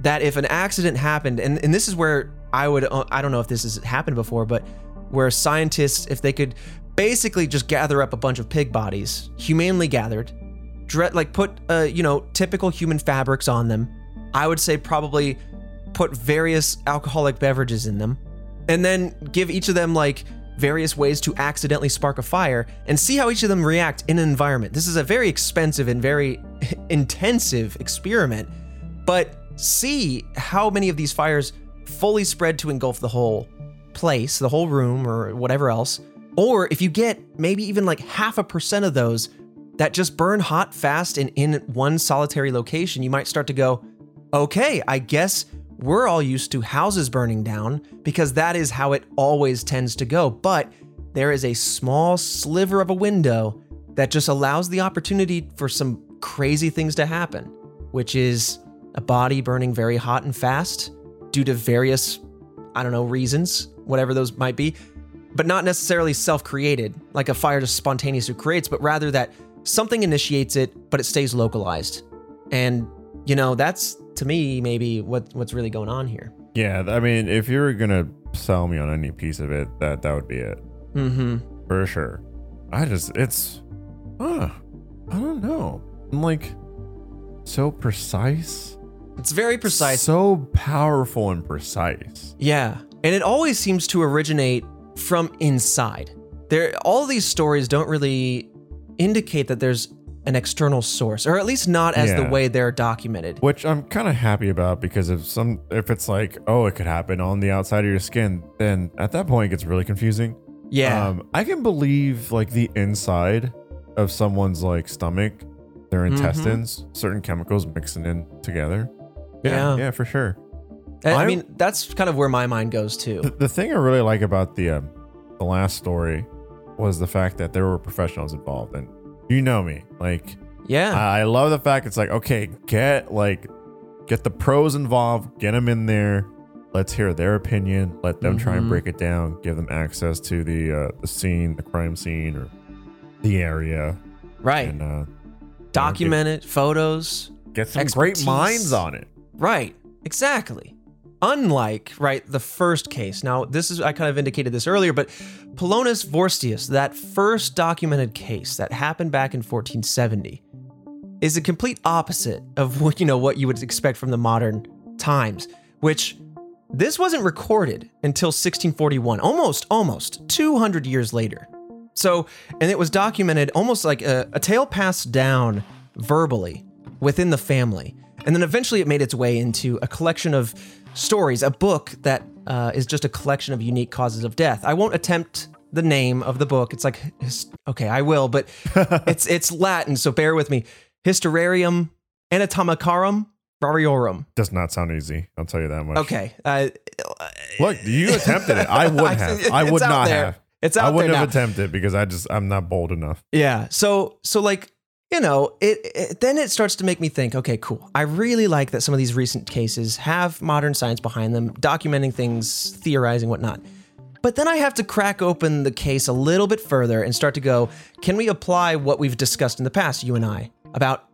That if an accident happened, and this is where I don't know if this has happened before, but where scientists, if they could basically just gather up a bunch of pig bodies, humanely gathered, put typical human fabrics on them, I would say probably put various alcoholic beverages in them, and then give each of them various ways to accidentally spark a fire and see how each of them react in an environment. This is a very expensive and very intensive experiment, but see how many of these fires fully spread to engulf the whole place, the whole room, or whatever else. Or if you get maybe even 0.5% of those that just burn hot, fast, and in one solitary location, you might start to go, okay, I guess we're all used to houses burning down because that is how it always tends to go. But there is a small sliver of a window that just allows the opportunity for some crazy things to happen, which is a body burning very hot and fast due to various, I don't know, reasons, whatever those might be, but not necessarily self-created, like a fire just spontaneously creates, but rather that something initiates it, but it stays localized. And, that's, to me, maybe what's really going on here. Yeah, I mean, if you're going to sell me on any piece of it, that would be it. Mm-hmm. For sure. I don't know. I'm so precise. It's very precise. So powerful and precise. Yeah. And it always seems to originate from inside. All these stories don't really indicate that there's an external source, or at least not as the way they're documented. Which I'm kind of happy about, because if it's it could happen on the outside of your skin, then at that point it gets really confusing. Yeah. I can believe the inside of someone's like stomach, their intestines, certain chemicals mixing in together. Yeah, for sure. I mean, that's kind of where my mind goes too. The thing I really like about the last story was the fact that there were professionals involved, and you know me, like, I love the fact it's like, okay, get the pros involved, get them in there, let's hear their opinion, let them try and break it down, give them access to the scene, the crime scene, or the area, right? And, document it, photos, get some expertise. Great minds on it, right? Exactly. Unlike, right, the first case. Now, this is, I kind of indicated this earlier, but Polonis Vorstius, that first documented case that happened back in 1470, is a complete opposite of what, you know, what you would expect from the modern times, which this wasn't recorded until 1641, almost 200 years later. So, and it was documented almost like a tale passed down verbally within the family. And then eventually it made its way into a collection of stories, a book that is just a collection of unique causes of death. I won't attempt the name of the book. It's like, okay, I will, but it's Latin, so bear with me. Historiarum Anatomicarum Variorum. Does not sound easy, I'll tell you that much. Okay. Look, you attempted it. I would have. I would not have. It's out there now. I wouldn't have attempted because I'm not bold enough. Yeah. So like, you know, it then it starts to make me think, okay, cool. I really like that some of these recent cases have modern science behind them, documenting things, theorizing, whatnot. But then I have to crack open the case a little bit further and start to go, can we apply what we've discussed in the past, you and I, about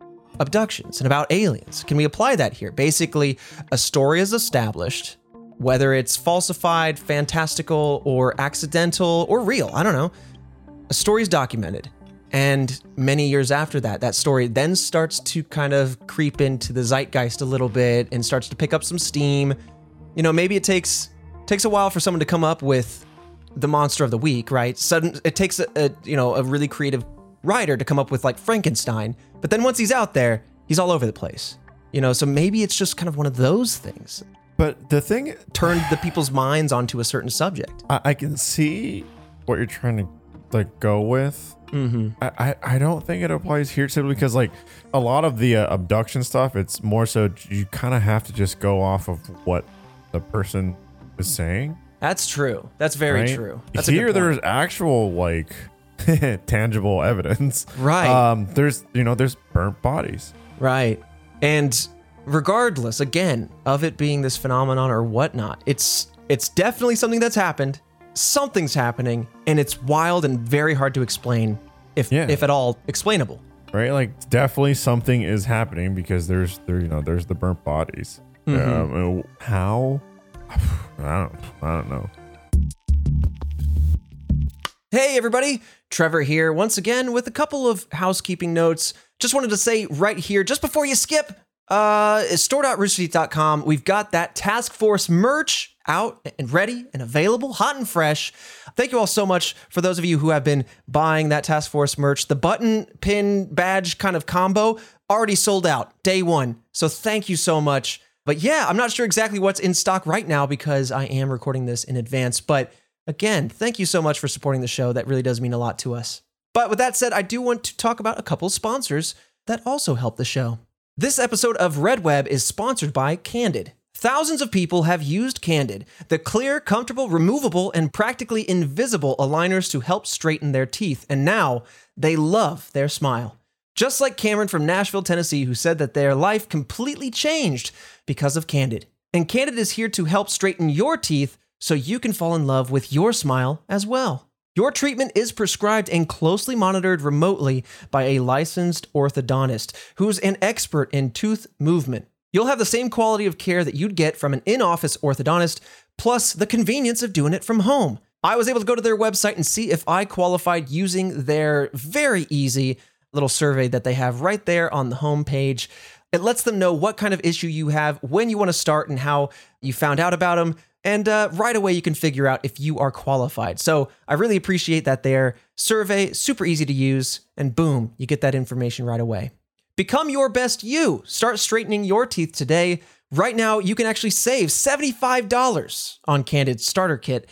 abductions and about aliens? Can we apply that here? Basically, a story is established, whether it's falsified, fantastical, or accidental, or real, I don't know. A story is documented. And many years after that, that story then starts to kind of creep into the zeitgeist a little bit and starts to pick up some steam. You know, maybe it takes a while for someone to come up with the monster of the week, right? It takes a really creative writer to come up with like Frankenstein. But then once he's out there, he's all over the place. You know, so maybe it's just kind of one of those things. But the thing turned the people's minds onto a certain subject. I can see what you're trying to like go with. Mm-hmm. I don't think it applies here simply because like a lot of the abduction stuff, it's more so you kind of have to just go off of what the person is saying. That's true. That's very true. That's here there's actual like tangible evidence. Right. There's burnt bodies. Right. And regardless, again, of it being this phenomenon or whatnot, it's definitely something that's happened. Something's happening, and it's wild and very hard to explain, if at all explainable. Right, like definitely something is happening because there's the burnt bodies. Mm-hmm. How? I don't know. Hey everybody, Trevor here once again with a couple of housekeeping notes. Just wanted to say right here, just before you skip, store.roosterteeth.com. We've got that task force merch out and ready and available, hot and fresh. Thank you all so much for those of you who have been buying that task force merch. The button, pin, badge kind of combo already sold out day one. So thank you so much. But yeah, I'm not sure exactly what's in stock right now because I am recording this in advance. But again, thank you so much for supporting the show. That really does mean a lot to us. But with that said, I do want to talk about a couple sponsors that also help the show. This episode of Red Web is sponsored by Candid. Thousands of people have used Candid, the clear, comfortable, removable, and practically invisible aligners to help straighten their teeth, and now they love their smile. Just like Cameron from Nashville, Tennessee, who said that their life completely changed because of Candid. And Candid is here to help straighten your teeth so you can fall in love with your smile as well. Your treatment is prescribed and closely monitored remotely by a licensed orthodontist who's an expert in tooth movement. You'll have the same quality of care that you'd get from an in-office orthodontist, plus the convenience of doing it from home. I was able to go to their website and see if I qualified using their very easy little survey that they have right there on the homepage. It lets them know what kind of issue you have, when you want to start, and how you found out about them. And right away, you can figure out if you are qualified. So I really appreciate that their survey, super easy to use, and boom, you get that information right away. Become your best you. Start straightening your teeth today. Right now, you can actually save $75 on Candid's starter kit.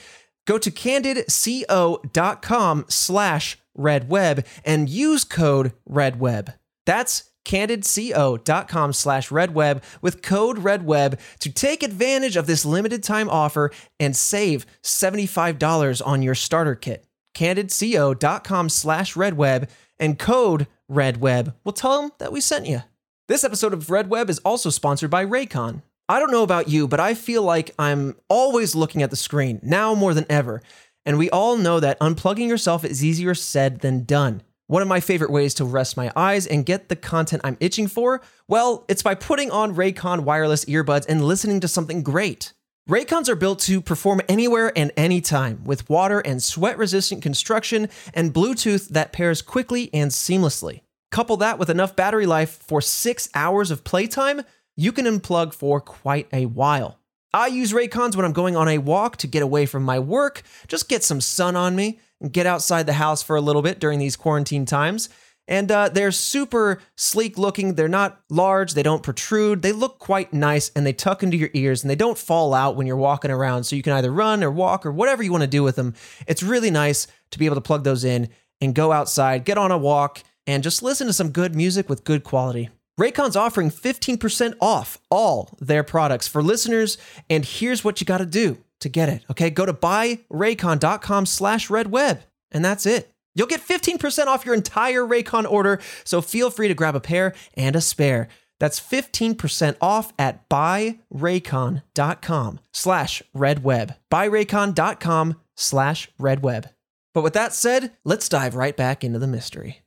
Go to candidco.com/roosterteeth Red Web and use code Red Web. That's candidco.com/redweb with code REDWEB to take advantage of this limited time offer and save $75 on your starter kit. Candidco.com/redweb and code REDWEB. We'll tell them that we sent you. This episode of Red Web is also sponsored by Raycon. I don't know about you, but I feel like I'm always looking at the screen, now more than ever. And we all know that unplugging yourself is easier said than done. One of my favorite ways to rest my eyes and get the content I'm itching for, well, it's by putting on Raycon wireless earbuds and listening to something great. Raycons are built to perform anywhere and anytime with water and sweat-resistant construction and Bluetooth that pairs quickly and seamlessly. Couple that with enough battery life for 6 hours of playtime, you can unplug for quite a while. I use Raycons when I'm going on a walk to get away from my work, just get some sun on me, and get outside the house for a little bit during these quarantine times. And they're super sleek looking. They're not large. They don't protrude. They look quite nice and they tuck into your ears and they don't fall out when you're walking around. So you can either run or walk or whatever you want to do with them. It's really nice to be able to plug those in and go outside, get on a walk, and just listen to some good music with good quality. Raycon's offering 15% off all their products for listeners. And here's what you got to do to get it, okay? Go to buyraycon.com/redweb, and that's it. You'll get 15% off your entire Raycon order, so feel free to grab a pair and a spare. That's 15% off at buyraycon.com/redweb. Buyraycon.com/redweb. But with that said, let's dive right back into the mystery.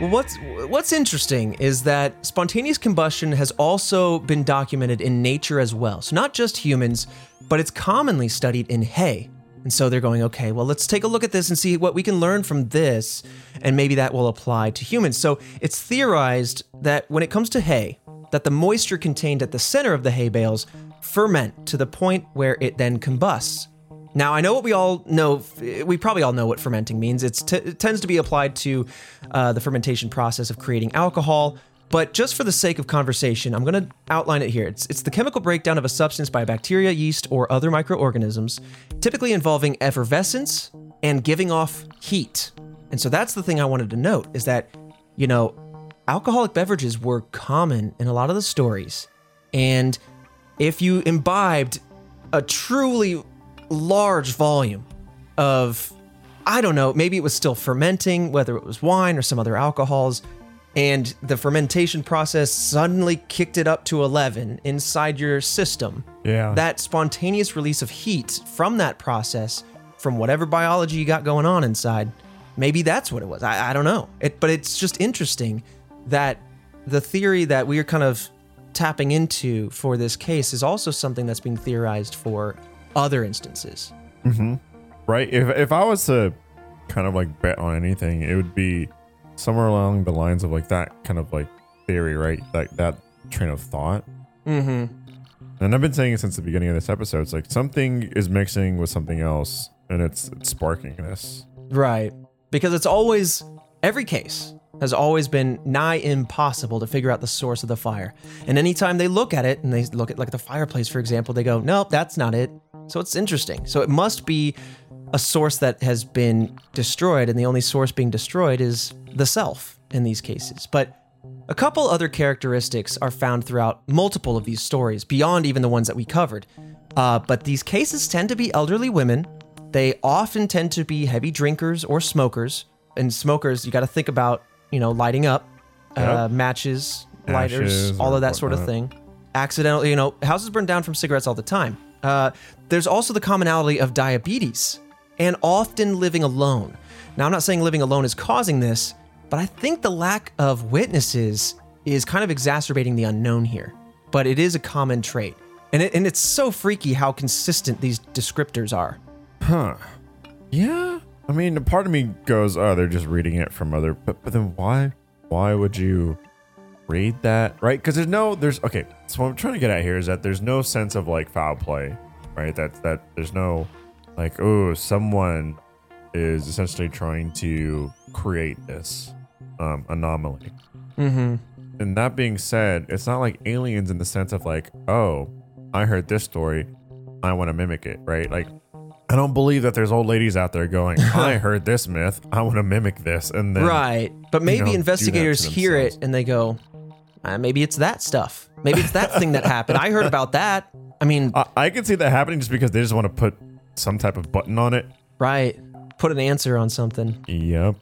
Well, what's interesting is that spontaneous combustion has also been documented in nature as well. So not just humans, but it's commonly studied in hay. And so they're going, okay, well, let's take a look at this and see what we can learn from this, and maybe that will apply to humans. So it's theorized that when it comes to hay, that the moisture contained at the center of the hay bales ferment to the point where it then combusts. Now, I know what we all know, we probably all know what fermenting means. It tends to be applied to the fermentation process of creating alcohol, but just for the sake of conversation, I'm going to outline it here. It's the chemical breakdown of a substance by bacteria, yeast, or other microorganisms, typically involving effervescence and giving off heat. And so that's the thing I wanted to note is that, you know, alcoholic beverages were common in a lot of the stories. And if you imbibed a truly large volume of, I don't know, maybe it was still fermenting, whether it was wine or some other alcohols, and the fermentation process suddenly kicked it up to 11 inside your system. Yeah. That spontaneous release of heat from that process, from whatever biology you got going on inside, maybe that's what it was. I don't know. But it's just interesting that the theory that we are kind of tapping into for this case is also something that's being theorized for other instances. Mm-hmm. Right. If I was to kind of like bet on anything, it would be somewhere along the lines of like that kind of like theory, right? Like that train of thought. Mm-hmm. And I've been saying it since the beginning of this episode. It's like something is mixing with something else and it's sparking this. Right. Because it's always, every case has always been nigh impossible to figure out the source of the fire. And anytime they look at it and they look at like the fireplace, for example, they go, nope, that's not it. So it's interesting. So it must be a source that has been destroyed, and the only source being destroyed is the self in these cases. But a couple other characteristics are found throughout multiple of these stories, beyond even the ones that we covered. But these cases tend to be elderly women. They often tend to be heavy drinkers or smokers. And smokers, you got to think about, you know, lighting up, matches, lighters, all of that sort of thing. Accidentally, you know, houses burn down from cigarettes all the time. There's also the commonality of diabetes and often living alone. Now, I'm not saying living alone is causing this, but I think the lack of witnesses is kind of exacerbating the unknown here. But it is a common trait. And it's so freaky how consistent these descriptors are. Huh. Yeah. I mean, part of me goes, oh, they're just reading it from other... But then why would you read that, right? Because okay, so what I'm trying to get at here is that there's no sense of like foul play, right? That there's no like, oh, someone is essentially trying to create this anomaly. Mm-hmm. And that being said, it's not like aliens in the sense of like, oh, I heard this story, I want to mimic it, right? Like I don't believe that there's old ladies out there going, I heard this myth, I want to mimic this. And then, right. But maybe investigators hear it and they go, maybe it's that stuff. Maybe it's that thing that happened. I heard about that. I mean, I can see that happening just because they just want to put some type of button on it. Right. Put an answer on something. Yep.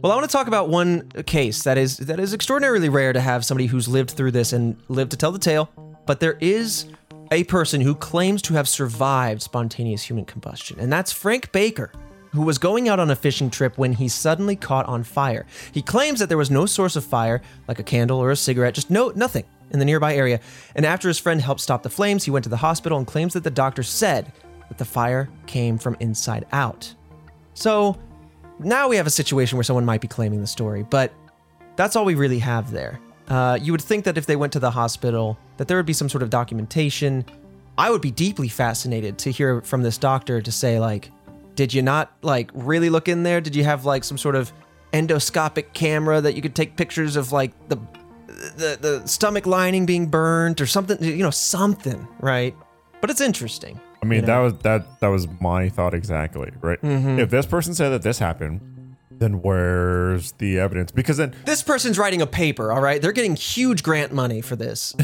Well, I want to talk about one case that is extraordinarily rare to have somebody who's lived through this and lived to tell the tale. But there is a person who claims to have survived spontaneous human combustion, and that's Frank Baker, who was going out on a fishing trip when he suddenly caught on fire. He claims that there was no source of fire, like a candle or a cigarette, just nothing in the nearby area. And after his friend helped stop the flames, he went to the hospital and claims that the doctor said that the fire came from inside out. So now we have a situation where someone might be claiming the story, but that's all we really have there. You would think that if they went to the hospital, that there would be some sort of documentation. I would be deeply fascinated to hear from this doctor to say, like, did you not, like, really look in there? Did you have, like, some sort of endoscopic camera that you could take pictures of, like, the stomach lining being burnt or something, something, right? But it's interesting. I mean, that was my thought exactly, right? Mm-hmm. If this person said that this happened, then where's the evidence? Because then this person's writing a paper, all right? They're getting huge grant money for this.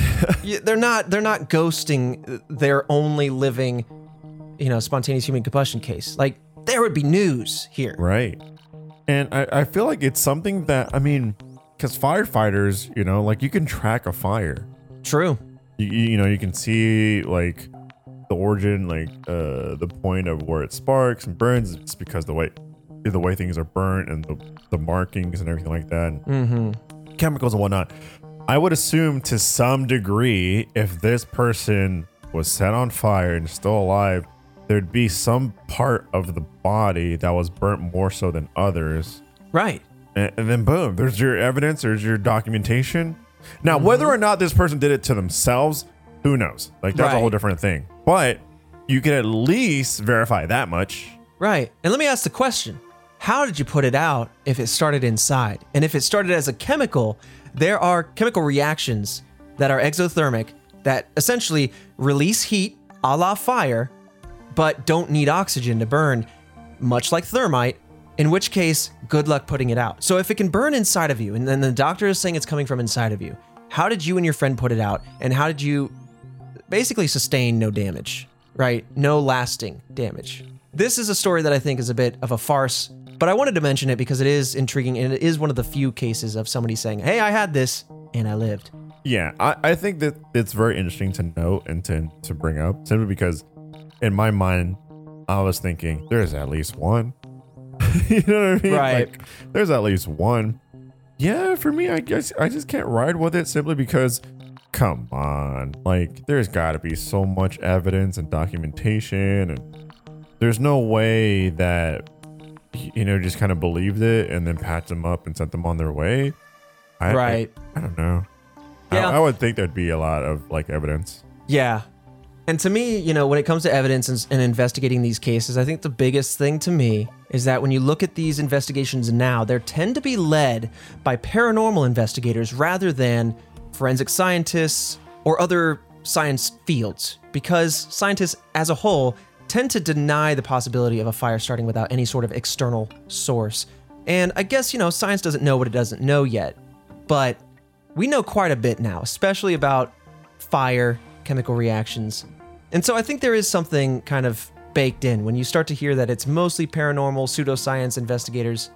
They're not ghosting their only living, spontaneous human combustion case. Like, there would be news here. Right. And I feel like it's something that, because firefighters, like, you can track a fire. True. You can see, like, the origin, like, the point of where it sparks and burns. It's because the way things are burnt and the markings and everything like that, mm-hmm. chemicals and whatnot. I would assume to some degree, if this person was set on fire and still alive, there'd be some part of the body that was burnt more so than others. Right. And then boom, there's your evidence, there's your documentation. Now, mm-hmm. whether or not this person did it to themselves, who knows? Like, that's right. A whole different thing. But you can at least verify that much. Right. And let me ask the question. How did you put it out if it started inside? And if it started as a chemical, there are chemical reactions that are exothermic that essentially release heat a la fire, but don't need oxygen to burn, much like thermite, in which case, good luck putting it out. So if it can burn inside of you, and then the doctor is saying it's coming from inside of you, how did you and your friend put it out? And how did you basically sustain no damage, right? No lasting damage. This is a story that I think is a bit of a farce, but I wanted to mention it because it is intriguing and it is one of the few cases of somebody saying, hey, I had this and I lived. Yeah, I think that it's very interesting to note and to bring up, simply because in my mind, I was thinking there's at least one. You know what I mean? Right. Like, there's at least one. Yeah, for me, I guess I just can't ride with it simply because, come on, like, there's got to be so much evidence and documentation, and there's no way that, just kind of believed it and then packed them up and sent them on their way. Right. I don't know. Yeah. I would think there'd be a lot of, like, evidence. Yeah. And to me, when it comes to evidence and investigating these cases, I think the biggest thing to me is that when you look at these investigations now, they tend to be led by paranormal investigators rather than forensic scientists or other science fields, because scientists as a whole tend to deny the possibility of a fire starting without any sort of external source. And I guess, science doesn't know what it doesn't know yet, but we know quite a bit now, especially about fire, chemical reactions. And so I think there is something kind of baked in when you start to hear that it's mostly paranormal pseudoscience investigators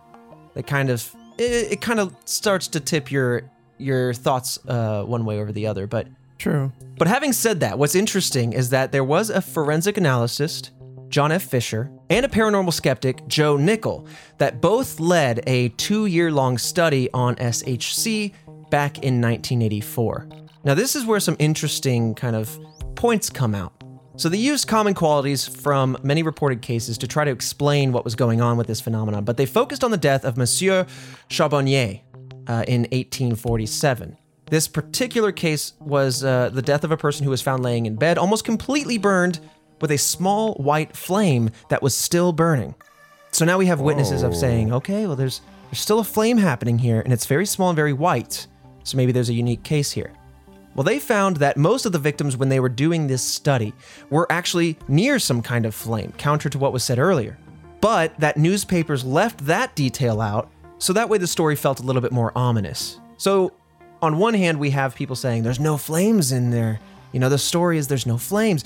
that kind of starts to tip your thoughts one way over the other. But true. But having said that, what's interesting is that there was a forensic analyst, John F. Fisher, and a paranormal skeptic, Joe Nickel, that both led a 2-year-long study on SHC back in 1984. Now, this is where some interesting kind of points come out. So they used common qualities from many reported cases to try to explain what was going on with this phenomenon, but they focused on the death of Monsieur Charbonnier in 1847. This particular case was the death of a person who was found laying in bed, almost completely burned, with a small white flame that was still burning. So now we have witnesses of saying, okay, well, there's still a flame happening here, and it's very small and very white, so maybe there's a unique case here. Well, they found that most of the victims when they were doing this study were actually near some kind of flame, counter to what was said earlier. But that newspapers left that detail out, so that way the story felt a little bit more ominous. So on one hand, we have people saying there's no flames in there. You know, the story is there's no flames.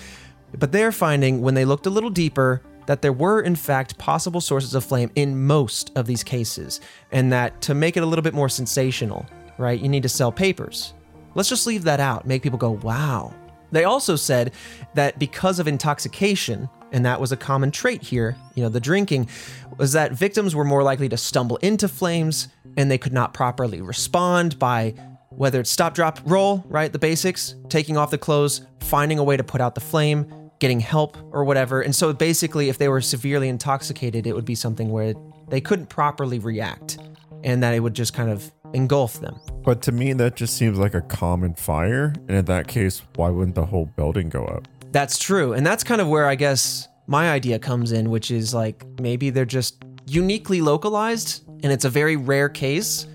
But they're finding when they looked a little deeper that there were, in fact, possible sources of flame in most of these cases. And that to make it a little bit more sensational, right, you need to sell papers. Let's just leave that out, make people go, wow. They also said that because of intoxication, and that was a common trait here, you know, the drinking, was that victims were more likely to stumble into flames and they could not properly respond by whether it's stop, drop, roll, right? The basics, taking off the clothes, finding a way to put out the flame, getting help or whatever. And so basically, if they were severely intoxicated, it would be something where they couldn't properly react and that it would just kind of engulf them. But to me, that just seems like a common fire. And in that case, why wouldn't the whole building go up? That's true. And that's kind of where I guess my idea comes in, which is like, maybe they're just uniquely localized and it's a very rare case.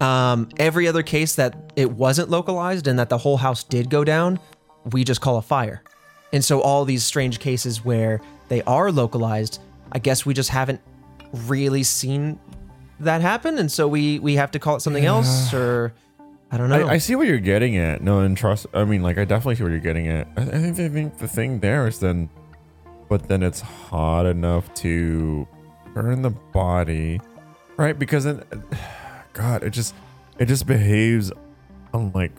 Every other case that it wasn't localized and that the whole house did go down, we just call a fire. And so all these strange cases where they are localized, I guess we just haven't really seen that happen. And so we have to call it something else or... I don't know. I see what you're getting at. No, and trust. I mean, like, I definitely see what you're getting at. I think the thing there is then, but then it's hot enough to burn the body, right? Because then, God, it just behaves unlike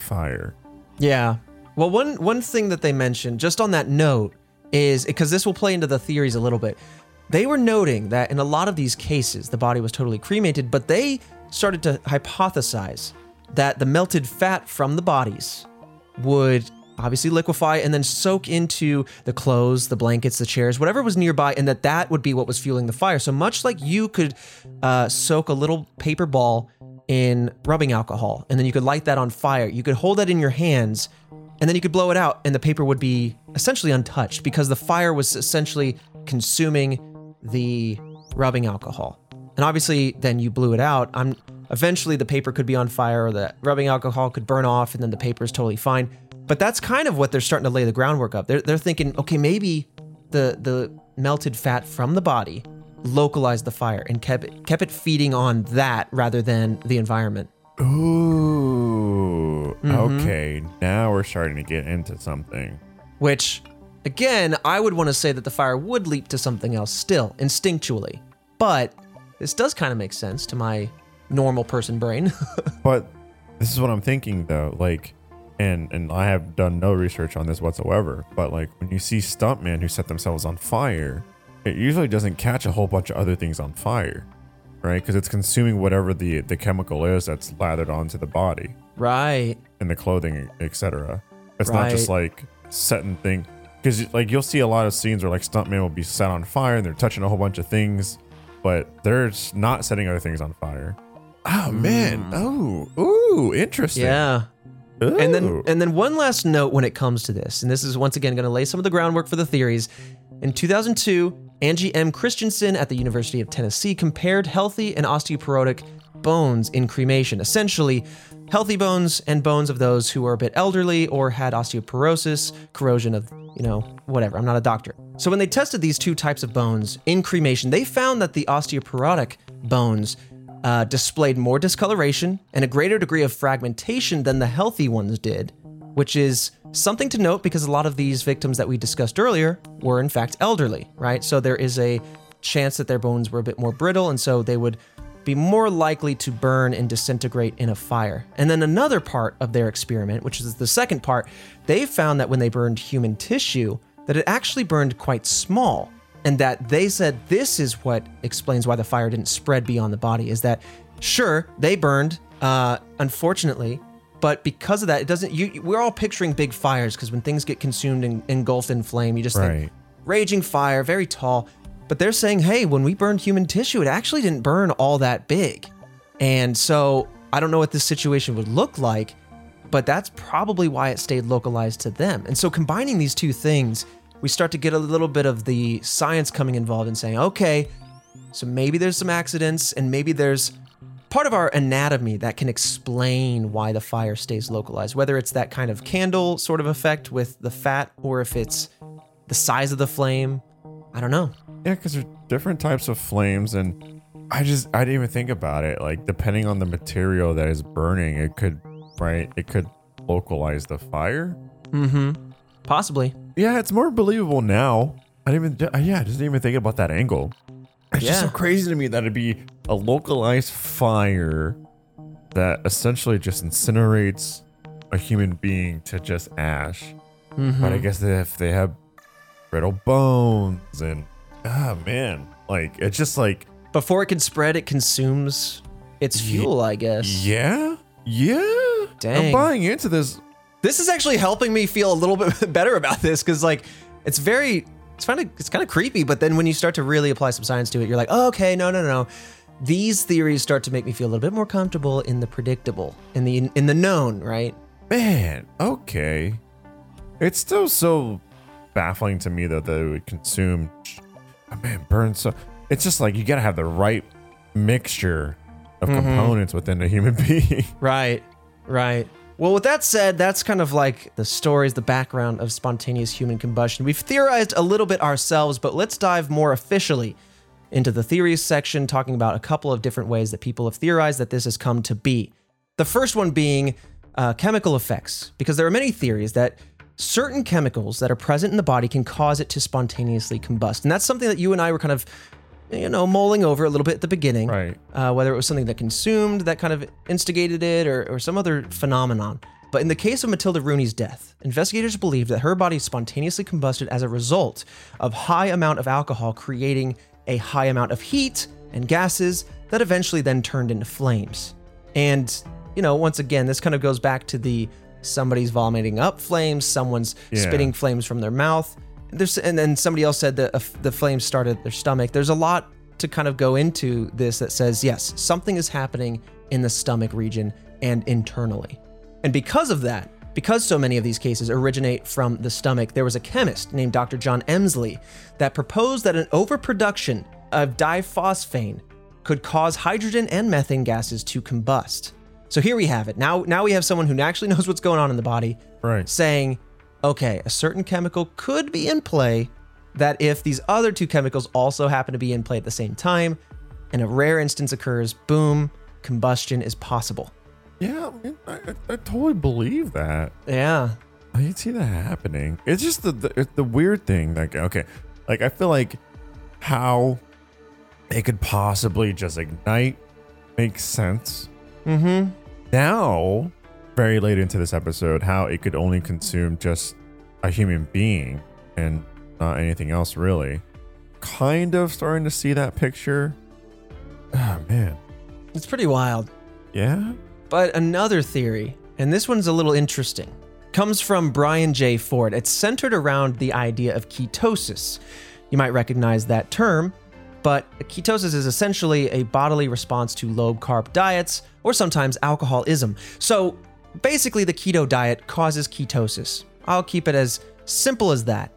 fire. Yeah. Well, one thing that they mentioned just on that note is because this will play into the theories a little bit. They were noting that in a lot of these cases, the body was totally cremated, but they started to hypothesize that the melted fat from the bodies would obviously liquefy and then soak into the clothes, the blankets, the chairs, whatever was nearby, and that would be what was fueling the fire. So much like you could soak a little paper ball in rubbing alcohol, and then you could light that on fire. You could hold that in your hands, and then you could blow it out, and the paper would be essentially untouched because the fire was essentially consuming the rubbing alcohol. And obviously, then you blew it out. Eventually, the paper could be on fire or the rubbing alcohol could burn off and then the paper is totally fine. But that's kind of what they're starting to lay the groundwork of. They're thinking, okay, maybe the melted fat from the body localized the fire and kept it feeding on that rather than the environment. Ooh, mm-hmm. Okay. Now we're starting to get into something. Which, again, I would want to say that the fire would leap to something else still, instinctually. But this does kind of make sense to my normal person brain. But this is what I'm thinking though, like, and I have done no research on this whatsoever, but like when you see stuntmen who set themselves on fire, it usually doesn't catch a whole bunch of other things on fire, right? Because it's consuming whatever the chemical is that's lathered onto the body, right, and the clothing, etc. It's right. Not just like setting thing, because like you'll see a lot of scenes where like stuntmen will be set on fire and they're touching a whole bunch of things, but they're not setting other things on fire. Oh man! Oh, interesting. Yeah. Ooh. And then one last note when it comes to this, and this is once again going to lay some of the groundwork for the theories. In 2002, Angie M. Christensen at the University of Tennessee compared healthy and osteoporotic bones in cremation. Essentially, healthy bones and bones of those who are a bit elderly or had osteoporosis, corrosion of, you know, whatever. I'm not a doctor. So when they tested these two types of bones in cremation, they found that the osteoporotic bones displayed more discoloration and a greater degree of fragmentation than the healthy ones did, which is something to note because a lot of these victims that we discussed earlier were in fact elderly, right? So there is a chance that their bones were a bit more brittle, and so they would be more likely to burn and disintegrate in a fire. And then another part of their experiment, which is the second part, they found that when they burned human tissue, that it actually burned quite small. And that they said this is what explains why the fire didn't spread beyond the body, is that, sure, they burned, unfortunately, but because of that, it doesn't... We're all picturing big fires, because when things get consumed and engulfed in flame, you just think, raging fire, very tall. But they're saying, hey, when we burned human tissue, it actually didn't burn all that big. And so I don't know what this situation would look like, but that's probably why it stayed localized to them. And so combining these two things... we start to get a little bit of the science coming involved and saying, okay, so maybe there's some accidents and maybe there's part of our anatomy that can explain why the fire stays localized, whether it's that kind of candle sort of effect with the fat, or if it's the size of the flame. I don't know. Yeah, because there are different types of flames, and I didn't even think about it. Like, depending on the material that is burning, it could localize the fire. Mm-hmm. Possibly. Yeah, it's more believable now. I didn't even think about that angle. It's just so crazy to me that it'd be a localized fire that essentially just incinerates a human being to just ash. Mm-hmm. But I guess if they have brittle bones and, it's just like... Before it can spread, it consumes its fuel, I guess. Yeah? Yeah? Dang. I'm buying into this. This is actually helping me feel a little bit better about this, because, like, it's kind of creepy, but then when you start to really apply some science to it, you're like, oh, okay, no. These theories start to make me feel a little bit more comfortable in the predictable, in the known, right? Man, okay. It's still so baffling to me, though, that it would consume... burn so... It's just like you got to have the right mixture of components within a human being. Right. Well, with that said, that's kind of like the stories, the background of spontaneous human combustion. We've theorized a little bit ourselves, but let's dive more officially into the theories section, talking about a couple of different ways that people have theorized that this has come to be. The first one being chemical effects, because there are many theories that certain chemicals that are present in the body can cause it to spontaneously combust. And that's something that you and I were kind of... mulling over a little bit at the beginning, right? Whether it was something that consumed, that kind of instigated it, or some other phenomenon. But in the case of Matilda Rooney's death, investigators believed that her body spontaneously combusted as a result of high amount of alcohol creating a high amount of heat and gases that eventually then turned into flames. And, once again, this kind of goes back to the somebody's vomiting up flames, someone's spitting flames from their mouth. And then somebody else said that the flames started their stomach. There's a lot to kind of go into this that says, yes, something is happening in the stomach region and internally. And because of that, because so many of these cases originate from the stomach, there was a chemist named Dr. John Emsley that proposed that an overproduction of diphosphane could cause hydrogen and methane gases to combust. So here we have it. Now we have someone who actually knows what's going on in the body, right, saying, okay, a certain chemical could be in play, that if these other two chemicals also happen to be in play at the same time, and a rare instance occurs, boom, combustion is possible. Yeah, I totally believe that. Yeah. I can see that happening. It's just the weird thing. Like, okay, like I feel like how it could possibly just ignite makes sense. Mm-hmm. Now... very late into this episode, how it could only consume just a human being and not anything else, really. Kind of starting to see that picture. Oh, man. It's pretty wild. Yeah? But another theory, and this one's a little interesting, comes from Brian J. Ford. It's centered around the idea of ketosis. You might recognize that term, but ketosis is essentially a bodily response to low-carb diets or sometimes alcoholism. So... basically, the keto diet causes ketosis. I'll keep it as simple as that.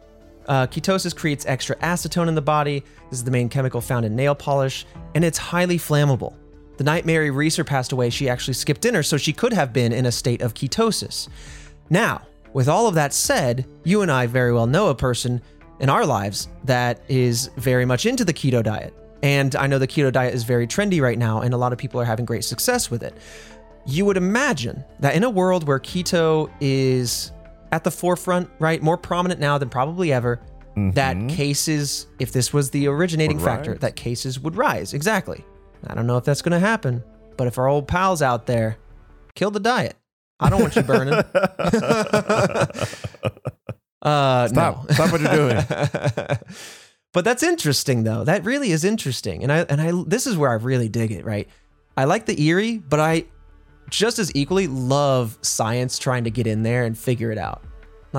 Ketosis creates extra acetone in the body. This is the main chemical found in nail polish, and it's highly flammable. The night Mary Reeser passed away, she actually skipped dinner, so she could have been in a state of ketosis. Now, with all of that said, you and I very well know a person in our lives that is very much into the keto diet. And I know the keto diet is very trendy right now, and a lot of people are having great success with it. You would imagine that in a world where keto is at the forefront, right, more prominent now than probably ever, that cases, if this was the originating factor, that cases would rise. Exactly. I don't know if that's going to happen, but if our old pals out there, kill the diet. I don't want you burning. Stop. No. Stop what you're doing. But that's interesting, though. That really is interesting. And I this is where I really dig it, right? I like the eerie, but I... just as equally love science trying to get in there and figure it out.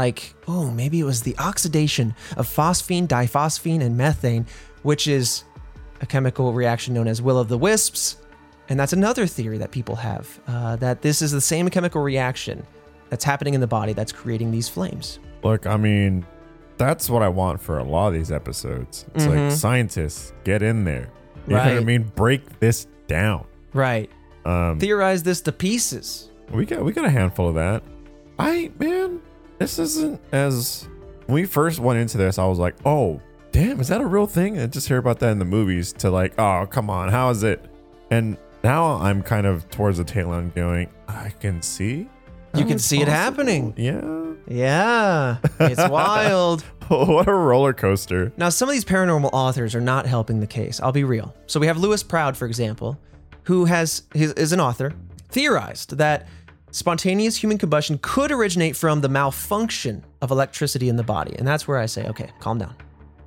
Like, oh, maybe it was the oxidation of phosphine, diphosphine, and methane, which is a chemical reaction known as will-o'-the-wisps. And that's another theory that people have, that this is the same chemical reaction that's happening in the body that's creating these flames. Look, I mean, that's what I want for a lot of these episodes. It's like, scientists, get in there. You know what I mean? Break this down. Right. Theorize this to pieces. We got a handful of that. This isn't as... When we first went into this, I was like, oh, damn, is that a real thing? I just hear about that in the movies to like, oh, come on, how is it? And now I'm kind of towards the tail end going, I can see. You can see it happening. Yeah. It's wild. What a roller coaster. Now, some of these paranormal authors are not helping the case. I'll be real. So we have Lewis Proud, for example, who is an author, theorized that spontaneous human combustion could originate from the malfunction of electricity in the body. And that's where I say, okay, calm down.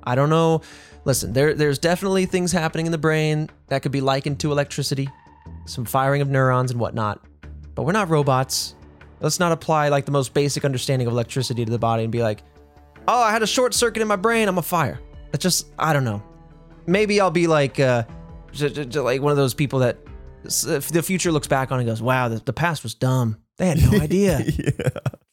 I don't know. Listen, there's definitely things happening in the brain that could be likened to electricity, some firing of neurons and whatnot, but we're not robots. Let's not apply like the most basic understanding of electricity to the body and be like, oh, I had a short circuit in my brain, I'm a fire. That's just, I don't know. Maybe I'll be like one of those people that the future looks back on and goes, wow, the past was dumb. They had no idea. Yeah.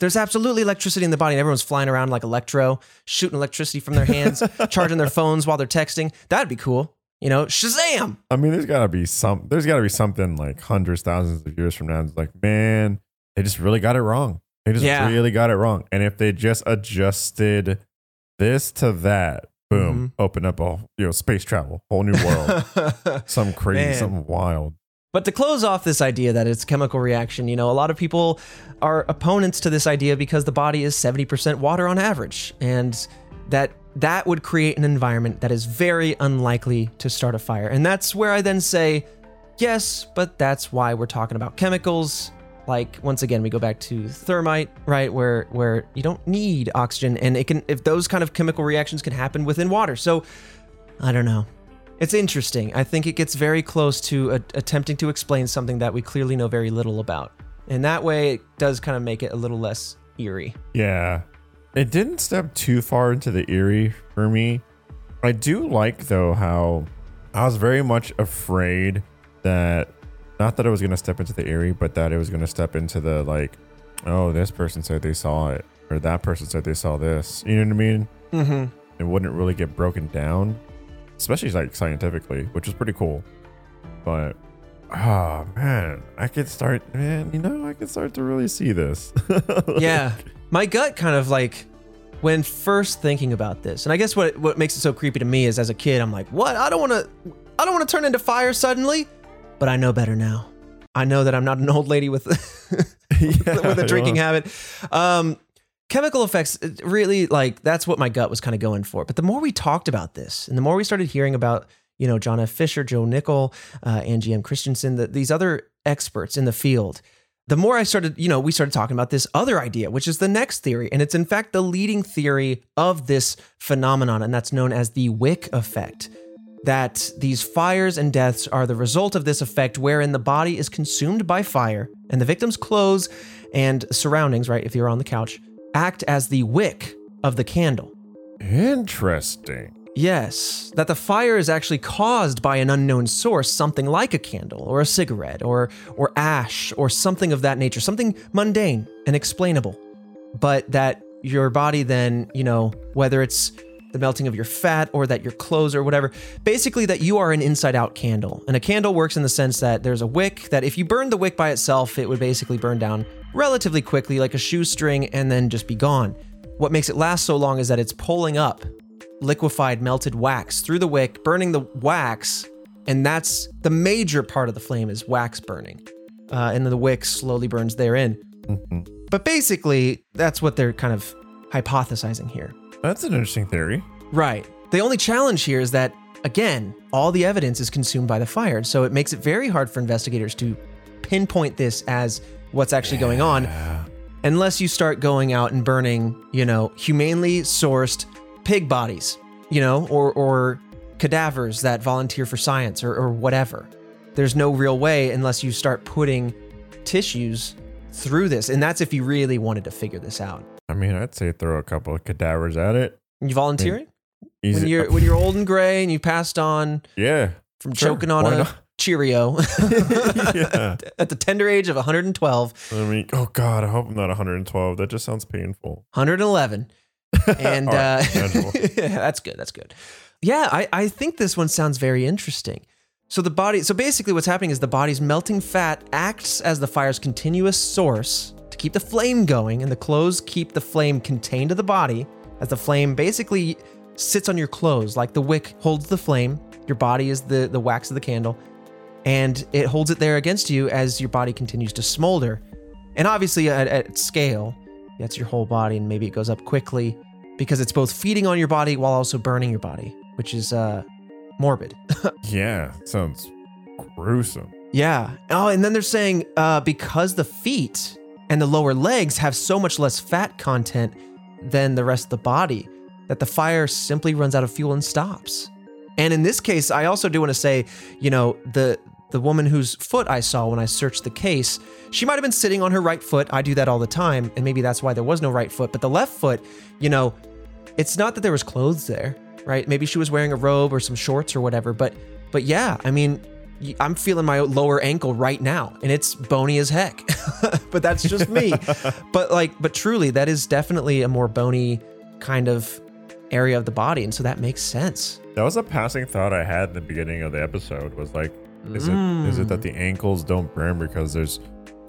There's absolutely electricity in the body and everyone's flying around like Electro, shooting electricity from their hands, charging their phones while they're texting. That'd be cool. You know, Shazam. I mean, there's gotta be something like hundreds, thousands of years from now. It's like, man, they just really got it wrong. And if they just adjusted this to that, boom, mm-hmm. Open up a space travel, whole new world, something crazy, something wild. But to close off this idea that it's a chemical reaction, a lot of people are opponents to this idea because the body is 70% water on average, and that would create an environment that is very unlikely to start a fire. And that's where I then say, yes, but that's why we're talking about chemicals. Like, once again, we go back to thermite, right? Where you don't need oxygen, and if those kind of chemical reactions can happen within water. So, I don't know. It's interesting. I think it gets very close to attempting to explain something that we clearly know very little about. And that way, it does kind of make it a little less eerie. Yeah. It didn't step too far into the eerie for me. I do like, though, how I was very much afraid that, not that it was going to step into the eerie, but that it was going to step into the like, oh, this person said they saw it, or that person said they saw this. You know what I mean? Mm-hmm. It wouldn't really get broken down. Especially like scientifically, which is pretty cool. But I could start to really see this. Yeah. My gut kind of like, when first thinking about this, and I guess what makes it so creepy to me is as a kid, I'm like, what? I don't want to turn into fire suddenly, but I know better now. I know that I'm not an old lady with with a drinking habit. Chemical effects, really, like, that's what my gut was kind of going for. But the more we talked about this, and the more we started hearing about, John F. Fisher, Joe Nickel, Angie M. Christensen, these other experts in the field, the more I started, we started talking about this other idea, which is the next theory. And it's, in fact, the leading theory of this phenomenon, and that's known as the Wick effect, that these fires and deaths are the result of this effect wherein the body is consumed by fire, and the victim's clothes and surroundings, right, if you're on the couch, act as the wick of the candle. Interesting. Yes, that the fire is actually caused by an unknown source, something like a candle or a cigarette or ash or something of that nature, something mundane and explainable. But that your body then, whether it's the melting of your fat or that your clothes or whatever, basically that you are an inside out candle. And a candle works in the sense that there's a wick that if you burn the wick by itself, it would basically burn down relatively quickly like a shoestring and then just be gone. What makes it last so long is that it's pulling up liquefied melted wax through the wick, burning the wax, and that's the major part of the flame is wax burning. And then the wick slowly burns therein. Mm-hmm. But basically, that's what they're kind of hypothesizing here. That's an interesting theory. Right. The only challenge here is that, again, all the evidence is consumed by the fire, so it makes it very hard for investigators to pinpoint this as what's actually going on, unless you start going out and burning, humanely sourced pig bodies, or cadavers that volunteer for science or whatever. There's no real way unless you start putting tissues through this, and that's if you really wanted to figure this out. I mean, I'd say throw a couple of cadavers at it. You volunteering? When you're old and gray and you passed on from choking on a Cheerio at the tender age of 112. I mean, oh God, I hope I'm not 112. That just sounds painful. 111. And that's good. Yeah, I think this one sounds very interesting. So basically what's happening is the body's melting fat acts as the fire's continuous source to keep the flame going, and the clothes keep the flame contained to the body, as the flame basically sits on your clothes. Like the wick holds the flame, your body is the wax of the candle, and it holds it there against you as your body continues to smolder. And obviously at scale, that's your whole body, and maybe it goes up quickly because it's both feeding on your body while also burning your body, which is morbid. Yeah, sounds gruesome. Yeah. Oh, and then they're saying because the feet and the lower legs have so much less fat content than the rest of the body, that the fire simply runs out of fuel and stops. And in this case, I also do want to say, you know, the woman whose foot I saw when I searched the case, she might have been sitting on her right foot. I do that all the time, and maybe that's why there was no right foot. But the left foot, you know, it's not that there was clothes there, right? Maybe she was wearing a robe or some shorts or whatever. But yeah, I mean, I'm feeling my lower ankle right now, and it's bony as heck. But that's just me. But truly, that is definitely a more bony kind of area of the body, and so that makes sense. That was a passing thought I had in the beginning of the episode, was like, is it that the ankles don't burn because there's,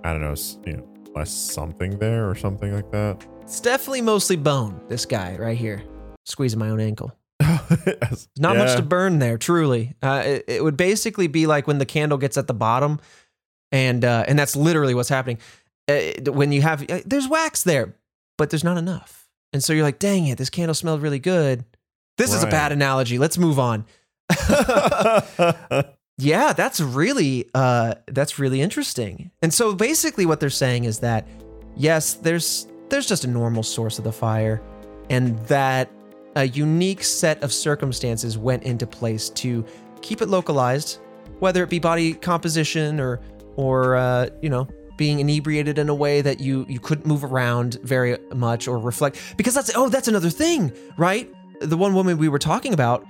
I don't know, you know, less something there or something like that? It's definitely mostly bone, this guy right here, squeezing my own ankle. Yes. Not much to burn there, truly. It would basically be like when the candle gets at the bottom, and that's literally what's happening. When you have, there's wax there, but there's not enough. And so you're like, dang it, this candle smelled really good. This is a bad analogy. Let's move on. Yeah, that's really interesting. And so basically what they're saying is that, yes, there's just a normal source of the fire, and that a unique set of circumstances went into place to keep it localized, whether it be body composition or you know, being inebriated in a way that you couldn't move around very much or reflect, because that's another thing, right? The one woman we were talking about,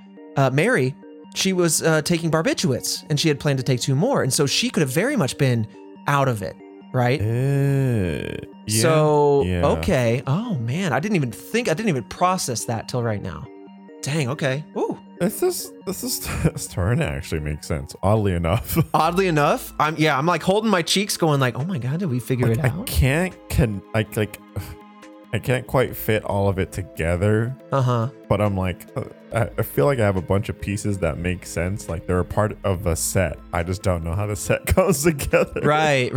Mary, she was taking barbiturates, and she had planned to take 2 more, and so she could have very much been out of it, right? Yeah, so yeah. Okay. Oh man, I didn't even process that till right now. Dang. Okay. Ooh. This turn actually makes sense. Oddly enough, I'm like holding my cheeks, going like, "Oh my god, did we figure it out?" I can't quite fit all of it together. But I'm like, I feel like I have a bunch of pieces that make sense. Like they're a part of a set. I just don't know how the set comes together. Right.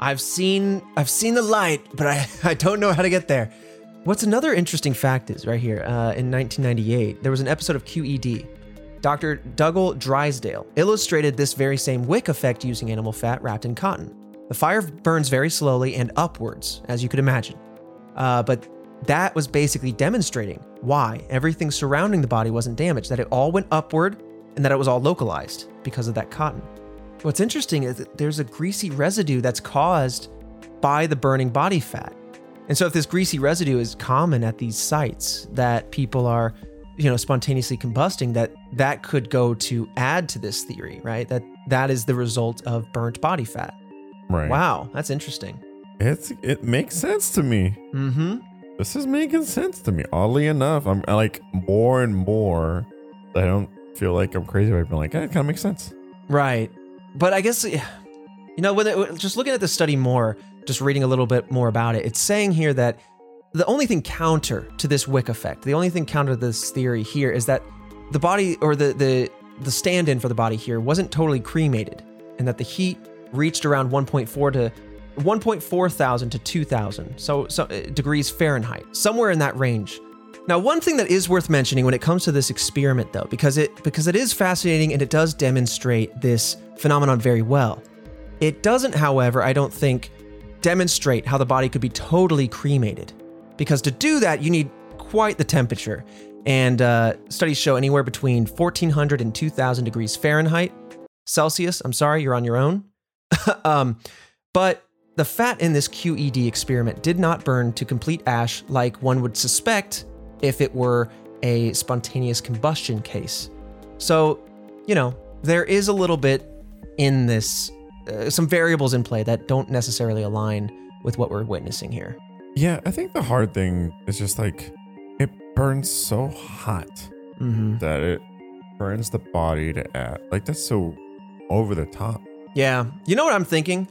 I've seen the light, but I don't know how to get there. What's another interesting fact is right here, in 1998, there was an episode of QED. Dr. Dougal Drysdale illustrated this very same wick effect using animal fat wrapped in cotton. The fire burns very slowly and upwards, as you could imagine. But that was basically demonstrating why everything surrounding the body wasn't damaged, that it all went upward and that it was all localized because of that cotton. What's interesting is that there's a greasy residue that's caused by the burning body fat. And so if this greasy residue is common at these sites that people are, you know, spontaneously combusting, that could go to add to this theory, right? That is the result of burnt body fat. Right. Wow, that's interesting. It makes sense to me. Mm-hmm. This is making sense to me. Oddly enough, I'm like more and more, I don't feel like I'm crazy, but I've been like, it kind of makes sense. Right. But I guess, you know, just looking at the study more, just reading a little bit more about it, it's saying here that the only thing counter to this wick effect, the only thing counter to this theory here is that the body, or the stand-in for the body here, wasn't totally cremated, and that the heat reached around 1.4,000 to 2,000 so degrees Fahrenheit, somewhere in that range. Now, one thing that is worth mentioning when it comes to this experiment, though, because it is fascinating and it does demonstrate this phenomenon very well. It doesn't, however, I don't think, demonstrate how the body could be totally cremated, because to do that you need quite the temperature, and studies show anywhere between 1400 and 2000 degrees Fahrenheit Celsius. I'm sorry, you're on your own. But the fat in this QED experiment did not burn to complete ash like one would suspect if it were a spontaneous combustion case. So, you know, there is a little bit in this, some variables in play that don't necessarily align with what we're witnessing here. Yeah, I think the hard thing is just like, it burns so hot that it burns the body to add. Like, that's so over the top. Yeah. You know what I'm thinking?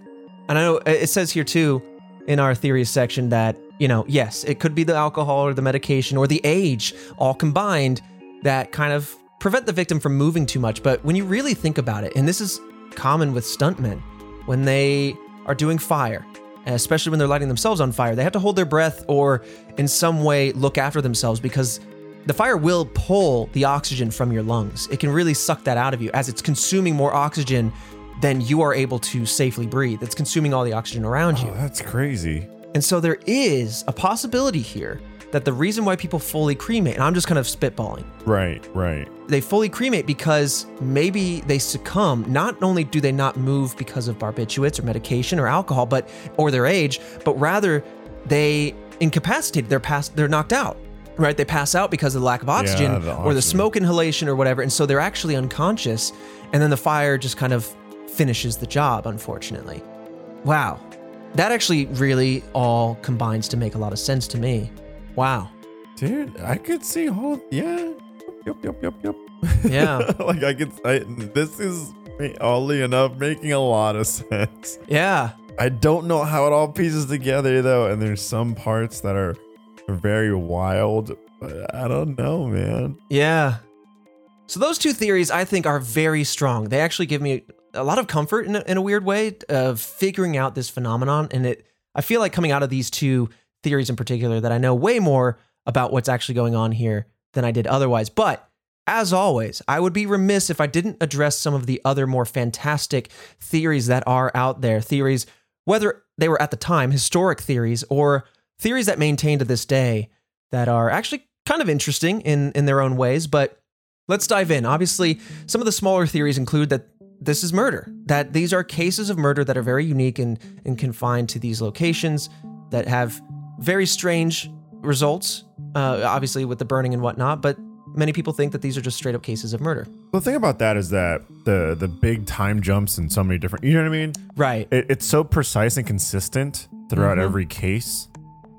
And I know it says here, too, in our theories section that, you know, yes, it could be the alcohol or the medication or the age all combined that kind of prevent the victim from moving too much. But when you really think about it, and this is common with stuntmen, when they are doing fire, especially when they're lighting themselves on fire, they have to hold their breath or in some way look after themselves because the fire will pull the oxygen from your lungs. It can really suck that out of you as it's consuming more oxygen than you are able to safely breathe. It's consuming all the oxygen around you. That's crazy. And so there is a possibility here that the reason why people fully cremate, and I'm just kind of spitballing. Right. They fully cremate because maybe they succumb. Not only do they not move because of barbiturates or medication or alcohol, but or their age, but rather they incapacitate. They're knocked out, right? They pass out because of the lack of oxygen, or the smoke inhalation or whatever. And so they're actually unconscious. And then the fire just kind of finishes the job, unfortunately. Wow. That actually really all combines to make a lot of sense to me. Wow. Dude, I could see whole, yeah. Yep. Yeah. Like this is, oddly enough, making a lot of sense. Yeah. I don't know how it all pieces together though. And there's some parts that are very wild, but I don't know, man. Yeah. So those two theories I think are very strong. They actually give me a lot of comfort in a weird way of figuring out this phenomenon. And I feel like coming out of these two theories in particular that I know way more about what's actually going on here than I did otherwise. But as always, I would be remiss if I didn't address some of the other more fantastic theories that are out there. Theories, whether they were at the time historic theories or theories that maintain to this day that are actually kind of interesting in their own ways. But let's dive in. Obviously, some of the smaller theories include that this is murder, that these are cases of murder that are very unique and confined to these locations that have very strange results, obviously with the burning and whatnot, but many people think that these are just straight up cases of murder. The thing about that is that the big time jumps in so many different, you know what I mean? Right. It's so precise and consistent throughout every case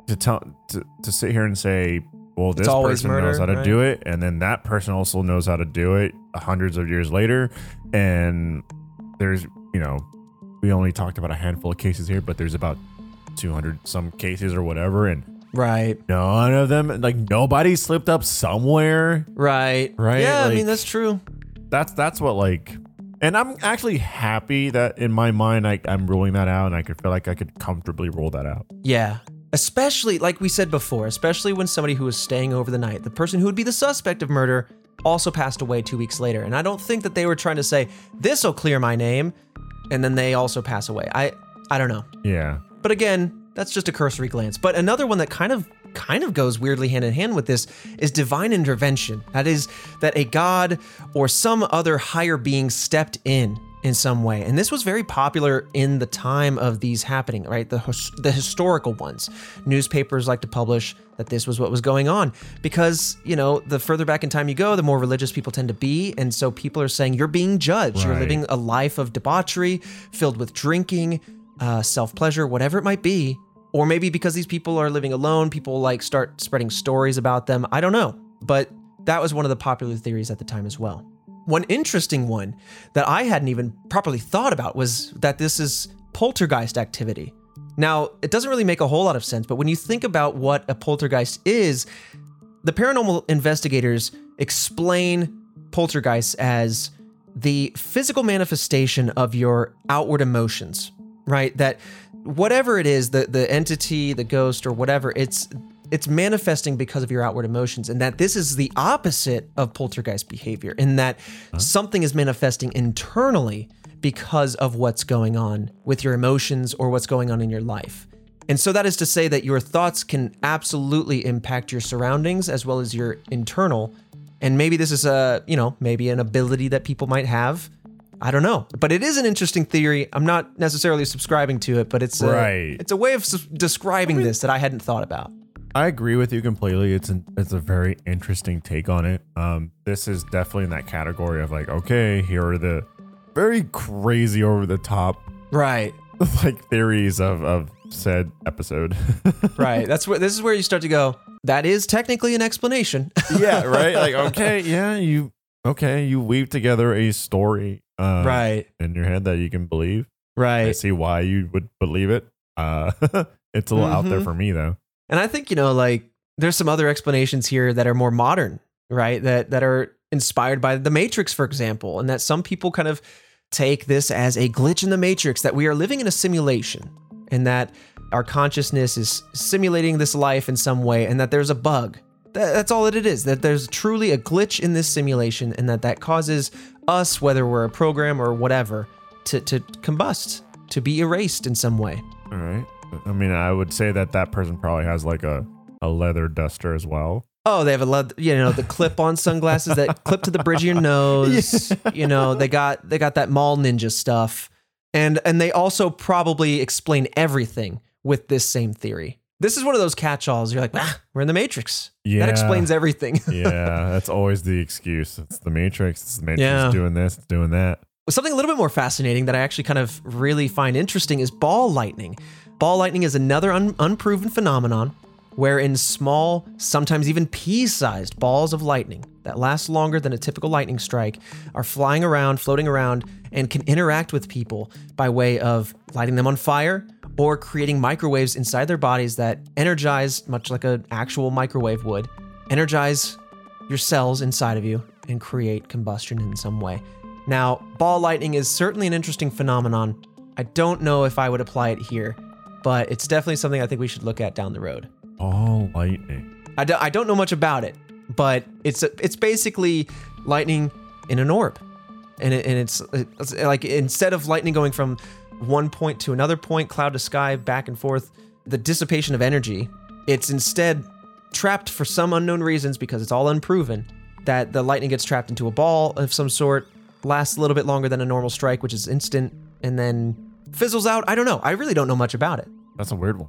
to sit here and say, well, this person knows how to do it. And then that person also knows how to do it hundreds of years later. And there's, we only talked about a handful of cases here, but there's about 200 some cases or whatever, and right, none of them, like, nobody slipped up somewhere. Right. Yeah, like, I mean, that's true. That's what, like, and I'm actually happy that in my mind I'm ruling that out, and I could feel like I could comfortably rule that out. Yeah, especially like we said before, especially when somebody who was staying over the night, the person who would be the suspect of murder, also passed away 2 weeks later, and I don't think that they were trying to say this'll clear my name and then they also pass away. I don't know. Yeah. But again, that's just a cursory glance. But another one that kind of goes weirdly hand in hand with this is divine intervention. That is that a god or some other higher being stepped in some way. And this was very popular in the time of these happening, right? The historical ones. Newspapers like to publish that this was what was going on because, the further back in time you go, the more religious people tend to be. And so people are saying you're being judged. Right. You're living a life of debauchery filled with drinking, self-pleasure, whatever it might be. Or maybe because these people are living alone, people like start spreading stories about them. I don't know. But that was one of the popular theories at the time as well. One interesting one that I hadn't even properly thought about was that this is poltergeist activity. Now, it doesn't really make a whole lot of sense, but when you think about what a poltergeist is, the paranormal investigators explain poltergeists as the physical manifestation of your outward emotions. Right, that whatever it is, the entity, the ghost, or whatever, it's manifesting because of your outward emotions, and that this is the opposite of poltergeist behavior, in that something is manifesting internally because of what's going on with your emotions or what's going on in your life. And so that is to say that your thoughts can absolutely impact your surroundings as well as your internal. And maybe this is maybe an ability that people might have. I don't know, but it is an interesting theory. I'm not necessarily subscribing to it, but it's a way of describing this that I hadn't thought about. I agree with you completely. It's a very interesting take on it. This is definitely in that category of like, okay, here are the very crazy over the top, right, like theories of said episode. Right. This is where you start to go, that is technically an explanation. Yeah. Right. Like, okay. Yeah. You okay, you weave together a story right in your head that you can believe. Right. I see why you would believe it. It's a little out there for me, though. And I think, you know, like there's some other explanations here that are more modern, right? That are inspired by The Matrix, for example, and that some people kind of take this as a glitch in The Matrix, that we are living in a simulation and that our consciousness is simulating this life in some way and that there's a bug. That's all that it is, that there's truly a glitch in this simulation and that causes us, whether we're a program or whatever, to combust, to be erased in some way. All right. I mean, I would say that person probably has like a leather duster as well. Oh, they have the clip-on sunglasses that clip to the bridge of your nose. Yeah. You know, they got that mall ninja stuff. And they also probably explain everything with this same theory. This is one of those catch-alls. You're like, we're in the Matrix. Yeah. That explains everything. Yeah, that's always the excuse. It's the Matrix. It's the Matrix doing this, it's doing that. Something a little bit more fascinating that I actually kind of really find interesting is ball lightning. Ball lightning is another unproven phenomenon wherein small, sometimes even pea-sized balls of lightning that last longer than a typical lightning strike are flying around, floating around, and can interact with people by way of lighting them on fire or creating microwaves inside their bodies that energize, much like an actual microwave would, energize your cells inside of you and create combustion in some way. Now, ball lightning is certainly an interesting phenomenon. I don't know if I would apply it here, but it's definitely something I think we should look at down the road. Ball lightning. I don't know much about it, but it's basically lightning in an orb. And it's like instead of lightning going from one point to another point, cloud to sky, back and forth, the dissipation of energy, it's instead trapped for some unknown reasons because it's all unproven that the lightning gets trapped into a ball of some sort, lasts a little bit longer than a normal strike, which is instant, and then fizzles out. I don't know. I really don't know much about it. That's a weird one.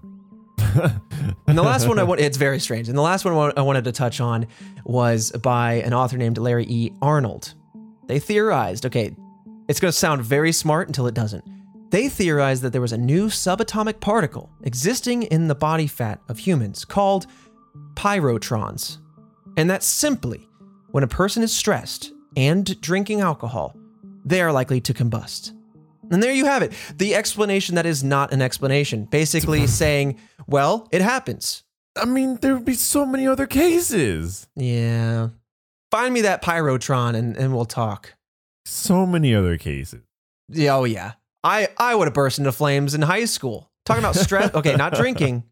And the last one it's very strange. And the last one I wanted to touch on was by an author named Larry E. Arnold. They theorized, okay, it's going to sound very smart until it doesn't. They theorized that there was a new subatomic particle existing in the body fat of humans called pyrotrons. And that simply, when a person is stressed and drinking alcohol, they are likely to combust. And there you have it. The explanation that is not an explanation. Basically saying, well, it happens. I mean, there would be so many other cases. Yeah. Find me that pyrotron and we'll talk. So many other cases. Yeah, oh, yeah. I would have burst into flames in high school. Talking about stress. Okay, not drinking.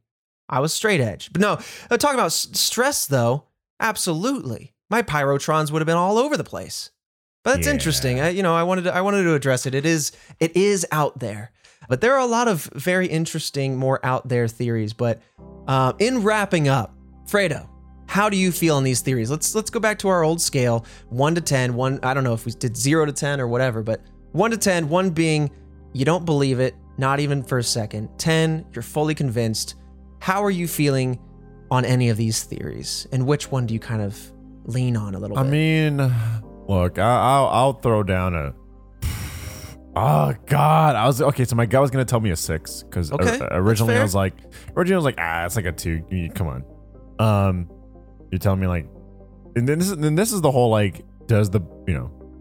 I was straight edge. But no, talking about stress, though. Absolutely. My pyrotrons would have been all over the place. But that's interesting. I wanted to address it. It is out there, but there are a lot of very interesting, more out there theories. But in wrapping up, Fredo, how do you feel on these theories? Let's go back to our old scale, 1 to 10. One, I don't know if we did 0 to 10 or whatever, but 1 to 10. 1 being you don't believe it, not even for a second. 10, you're fully convinced. How are you feeling on any of these theories, and which one do you kind of lean on a little bit? I mean. Look, I'll throw down a. Oh God, so my gut was gonna tell me a 6 because originally I was like, it's like a 2. Come on, you're telling me like, and then this is the whole like, does the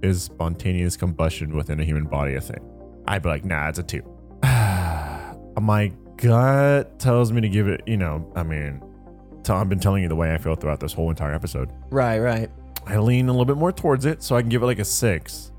is spontaneous combustion within a human body a thing? I'd be like, nah, it's a 2. My gut tells me to give it. I've been telling you the way I feel throughout this whole entire episode. Right. I lean a little bit more towards it, so I can give it like a 6.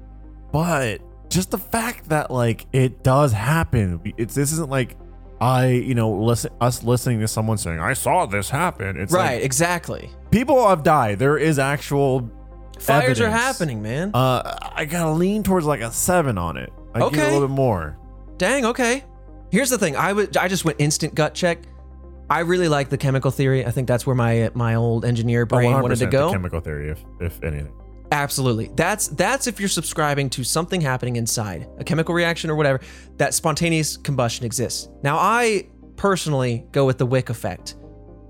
But just the fact that like it does happen, this isn't like us listening to someone saying I saw this happen. It's right, like, exactly. People have died. There is actual fires evidence. Are happening, man. I gotta lean towards like a 7 on it. I give it a little bit more. Dang. Okay. Here's the thing. I just went instant gut check. I really like the chemical theory. I think that's where my old engineer brain wanted to go. The chemical theory, if anything. Absolutely. That's if you're subscribing to something happening inside, a chemical reaction or whatever, that spontaneous combustion exists. Now, I personally go with the Wick effect,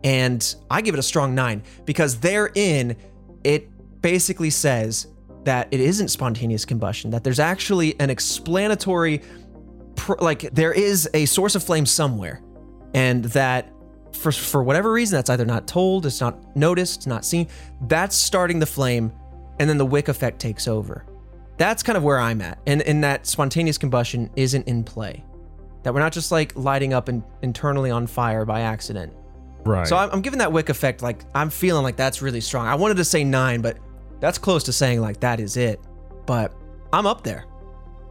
and I give it a strong 9 because therein it basically says that it isn't spontaneous combustion, that there's actually an explanatory, like there is a source of flame somewhere, and that for whatever reason, that's either not told, it's not noticed, it's not seen. That's starting the flame and then the wick effect takes over. That's kind of where I'm at, and that spontaneous combustion isn't in play. That we're not just like lighting up internally on fire by accident. Right. So I'm giving that wick effect, like I'm feeling like that's really strong. I wanted to say 9, but that's close to saying like that is it. But I'm up there.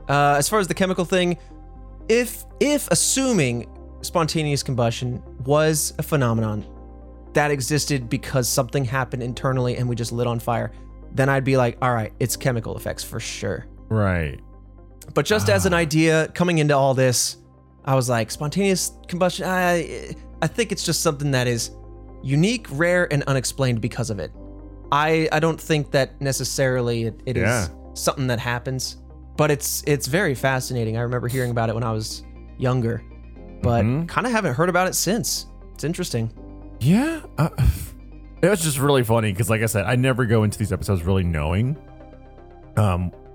As far as the chemical thing, if assuming spontaneous combustion was a phenomenon that existed because something happened internally and we just lit on fire, then I'd be like, all right, it's chemical effects for sure. Right. But just as an idea coming into all this, I was like, spontaneous combustion, I think it's just something that is unique, rare, and unexplained because of it. I don't think that necessarily it is something that happens, but it's very fascinating. I remember hearing about it when I was younger, but kind of haven't heard about it since. It's interesting. Yeah. It was just really funny because, like I said, I never go into these episodes really knowing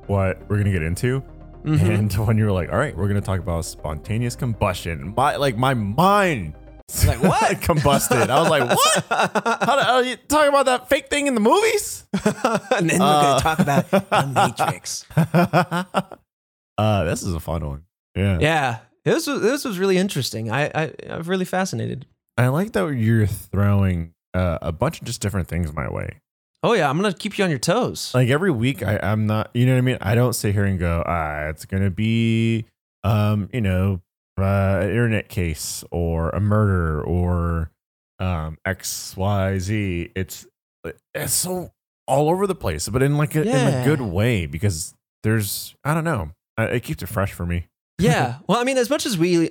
what we're going to get into. Mm-hmm. And when you were like, all right, we're going to talk about spontaneous combustion, my mind like what combusted. I was like, what? How do you talk about that fake thing in the movies? And then we're going to talk about the Matrix. This is a fun one. Yeah. Yeah. This was really interesting. I'm really fascinated. I like that you're throwing a bunch of just different things my way. Oh yeah, I'm gonna keep you on your toes. Like every week, I'm not. You know what I mean? I don't sit here and go, it's gonna be, an internet case or a murder or XYZ. It's so all over the place, but in a good way, because there's, I don't know. It keeps it fresh for me. Yeah. Well, I mean, as much as Christian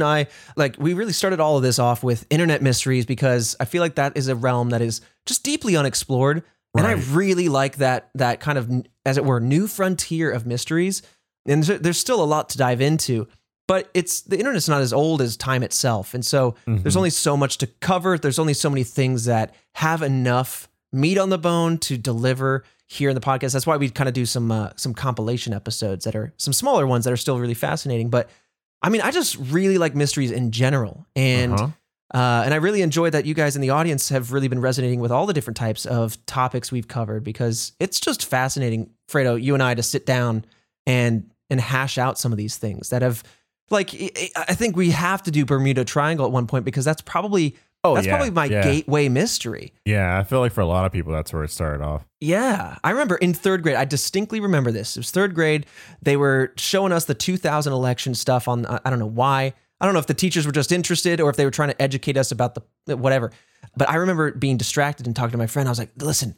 and I, like, we really started all of this off with internet mysteries because I feel like that is a realm that is just deeply unexplored. Right. And I really like that kind of, as it were, new frontier of mysteries. And there's still a lot to dive into, but the internet's not as old as time itself. And so there's only so much to cover. There's only so many things that have enough meat on the bone to deliver here in the podcast. That's why we kind of do some compilation episodes that are some smaller ones that are still really fascinating. But I mean, I just really like mysteries in general. And, and I really enjoy that you guys in the audience have really been resonating with all the different types of topics we've covered, because it's just fascinating, Fredo, you and I, to sit down and hash out some of these things that have, like, I think we have to do Bermuda Triangle at one point, because that's probably... That's probably my gateway mystery. Yeah, I feel like for a lot of people, that's where it started off. Yeah, I remember in third grade, I distinctly remember this. It was third grade. They were showing us the 2000 election stuff on, I don't know why. I don't know if the teachers were just interested or if they were trying to educate us about the whatever. But I remember being distracted and talking to my friend. I was like, listen,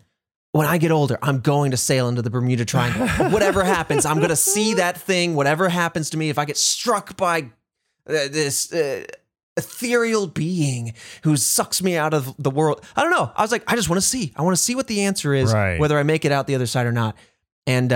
when I get older, I'm going to sail into the Bermuda Triangle. Whatever happens, I'm going to see that thing. Whatever happens to me, if I get struck by this... ethereal being who sucks me out of the world. I don't know. I was like, I just want to see. I want to see what the answer is, right, whether I make it out the other side or not. And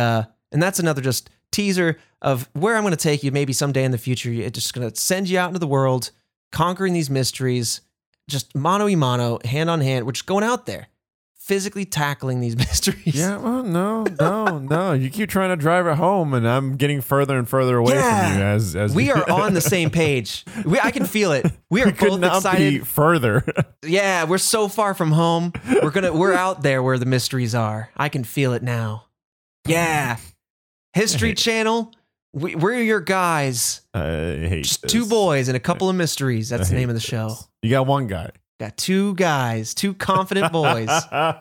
that's another just teaser of where I'm going to take you. Maybe someday in the future, it's just going to send you out into the world, conquering these mysteries, just mano a mano, hand on hand. We're just going out there, physically tackling these mysteries. Yeah, well, no. You keep trying to drive it home, and I'm getting further and further away from you. As we are on the same page, I can feel it. We are both excited. Be further. Yeah, we're so far from home. We're out there where the mysteries are. I can feel it now. Yeah, History Channel. We're your guys. I hate just this. 2 boys and a couple of mysteries. That's the name of the show. This. You got one guy. Got 2 guys, 2 confident boys. All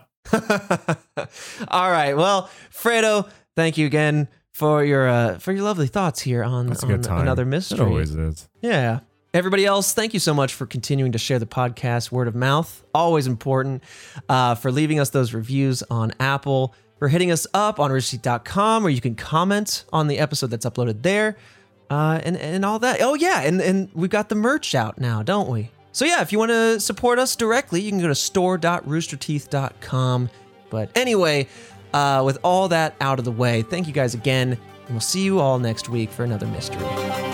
right. Well, Fredo, thank you again for your lovely thoughts here on another mystery. It always is. Yeah. Everybody else, thank you so much for continuing to share the podcast. Word of mouth, always important. For leaving us those reviews on Apple, for hitting us up on RoosterTeeth.com, where you can comment on the episode that's uploaded there, and all that. Oh yeah, and we got the merch out now, don't we? So yeah, if you want to support us directly, you can go to store.roosterteeth.com. But anyway, with all that out of the way, thank you guys again, and we'll see you all next week for another mystery.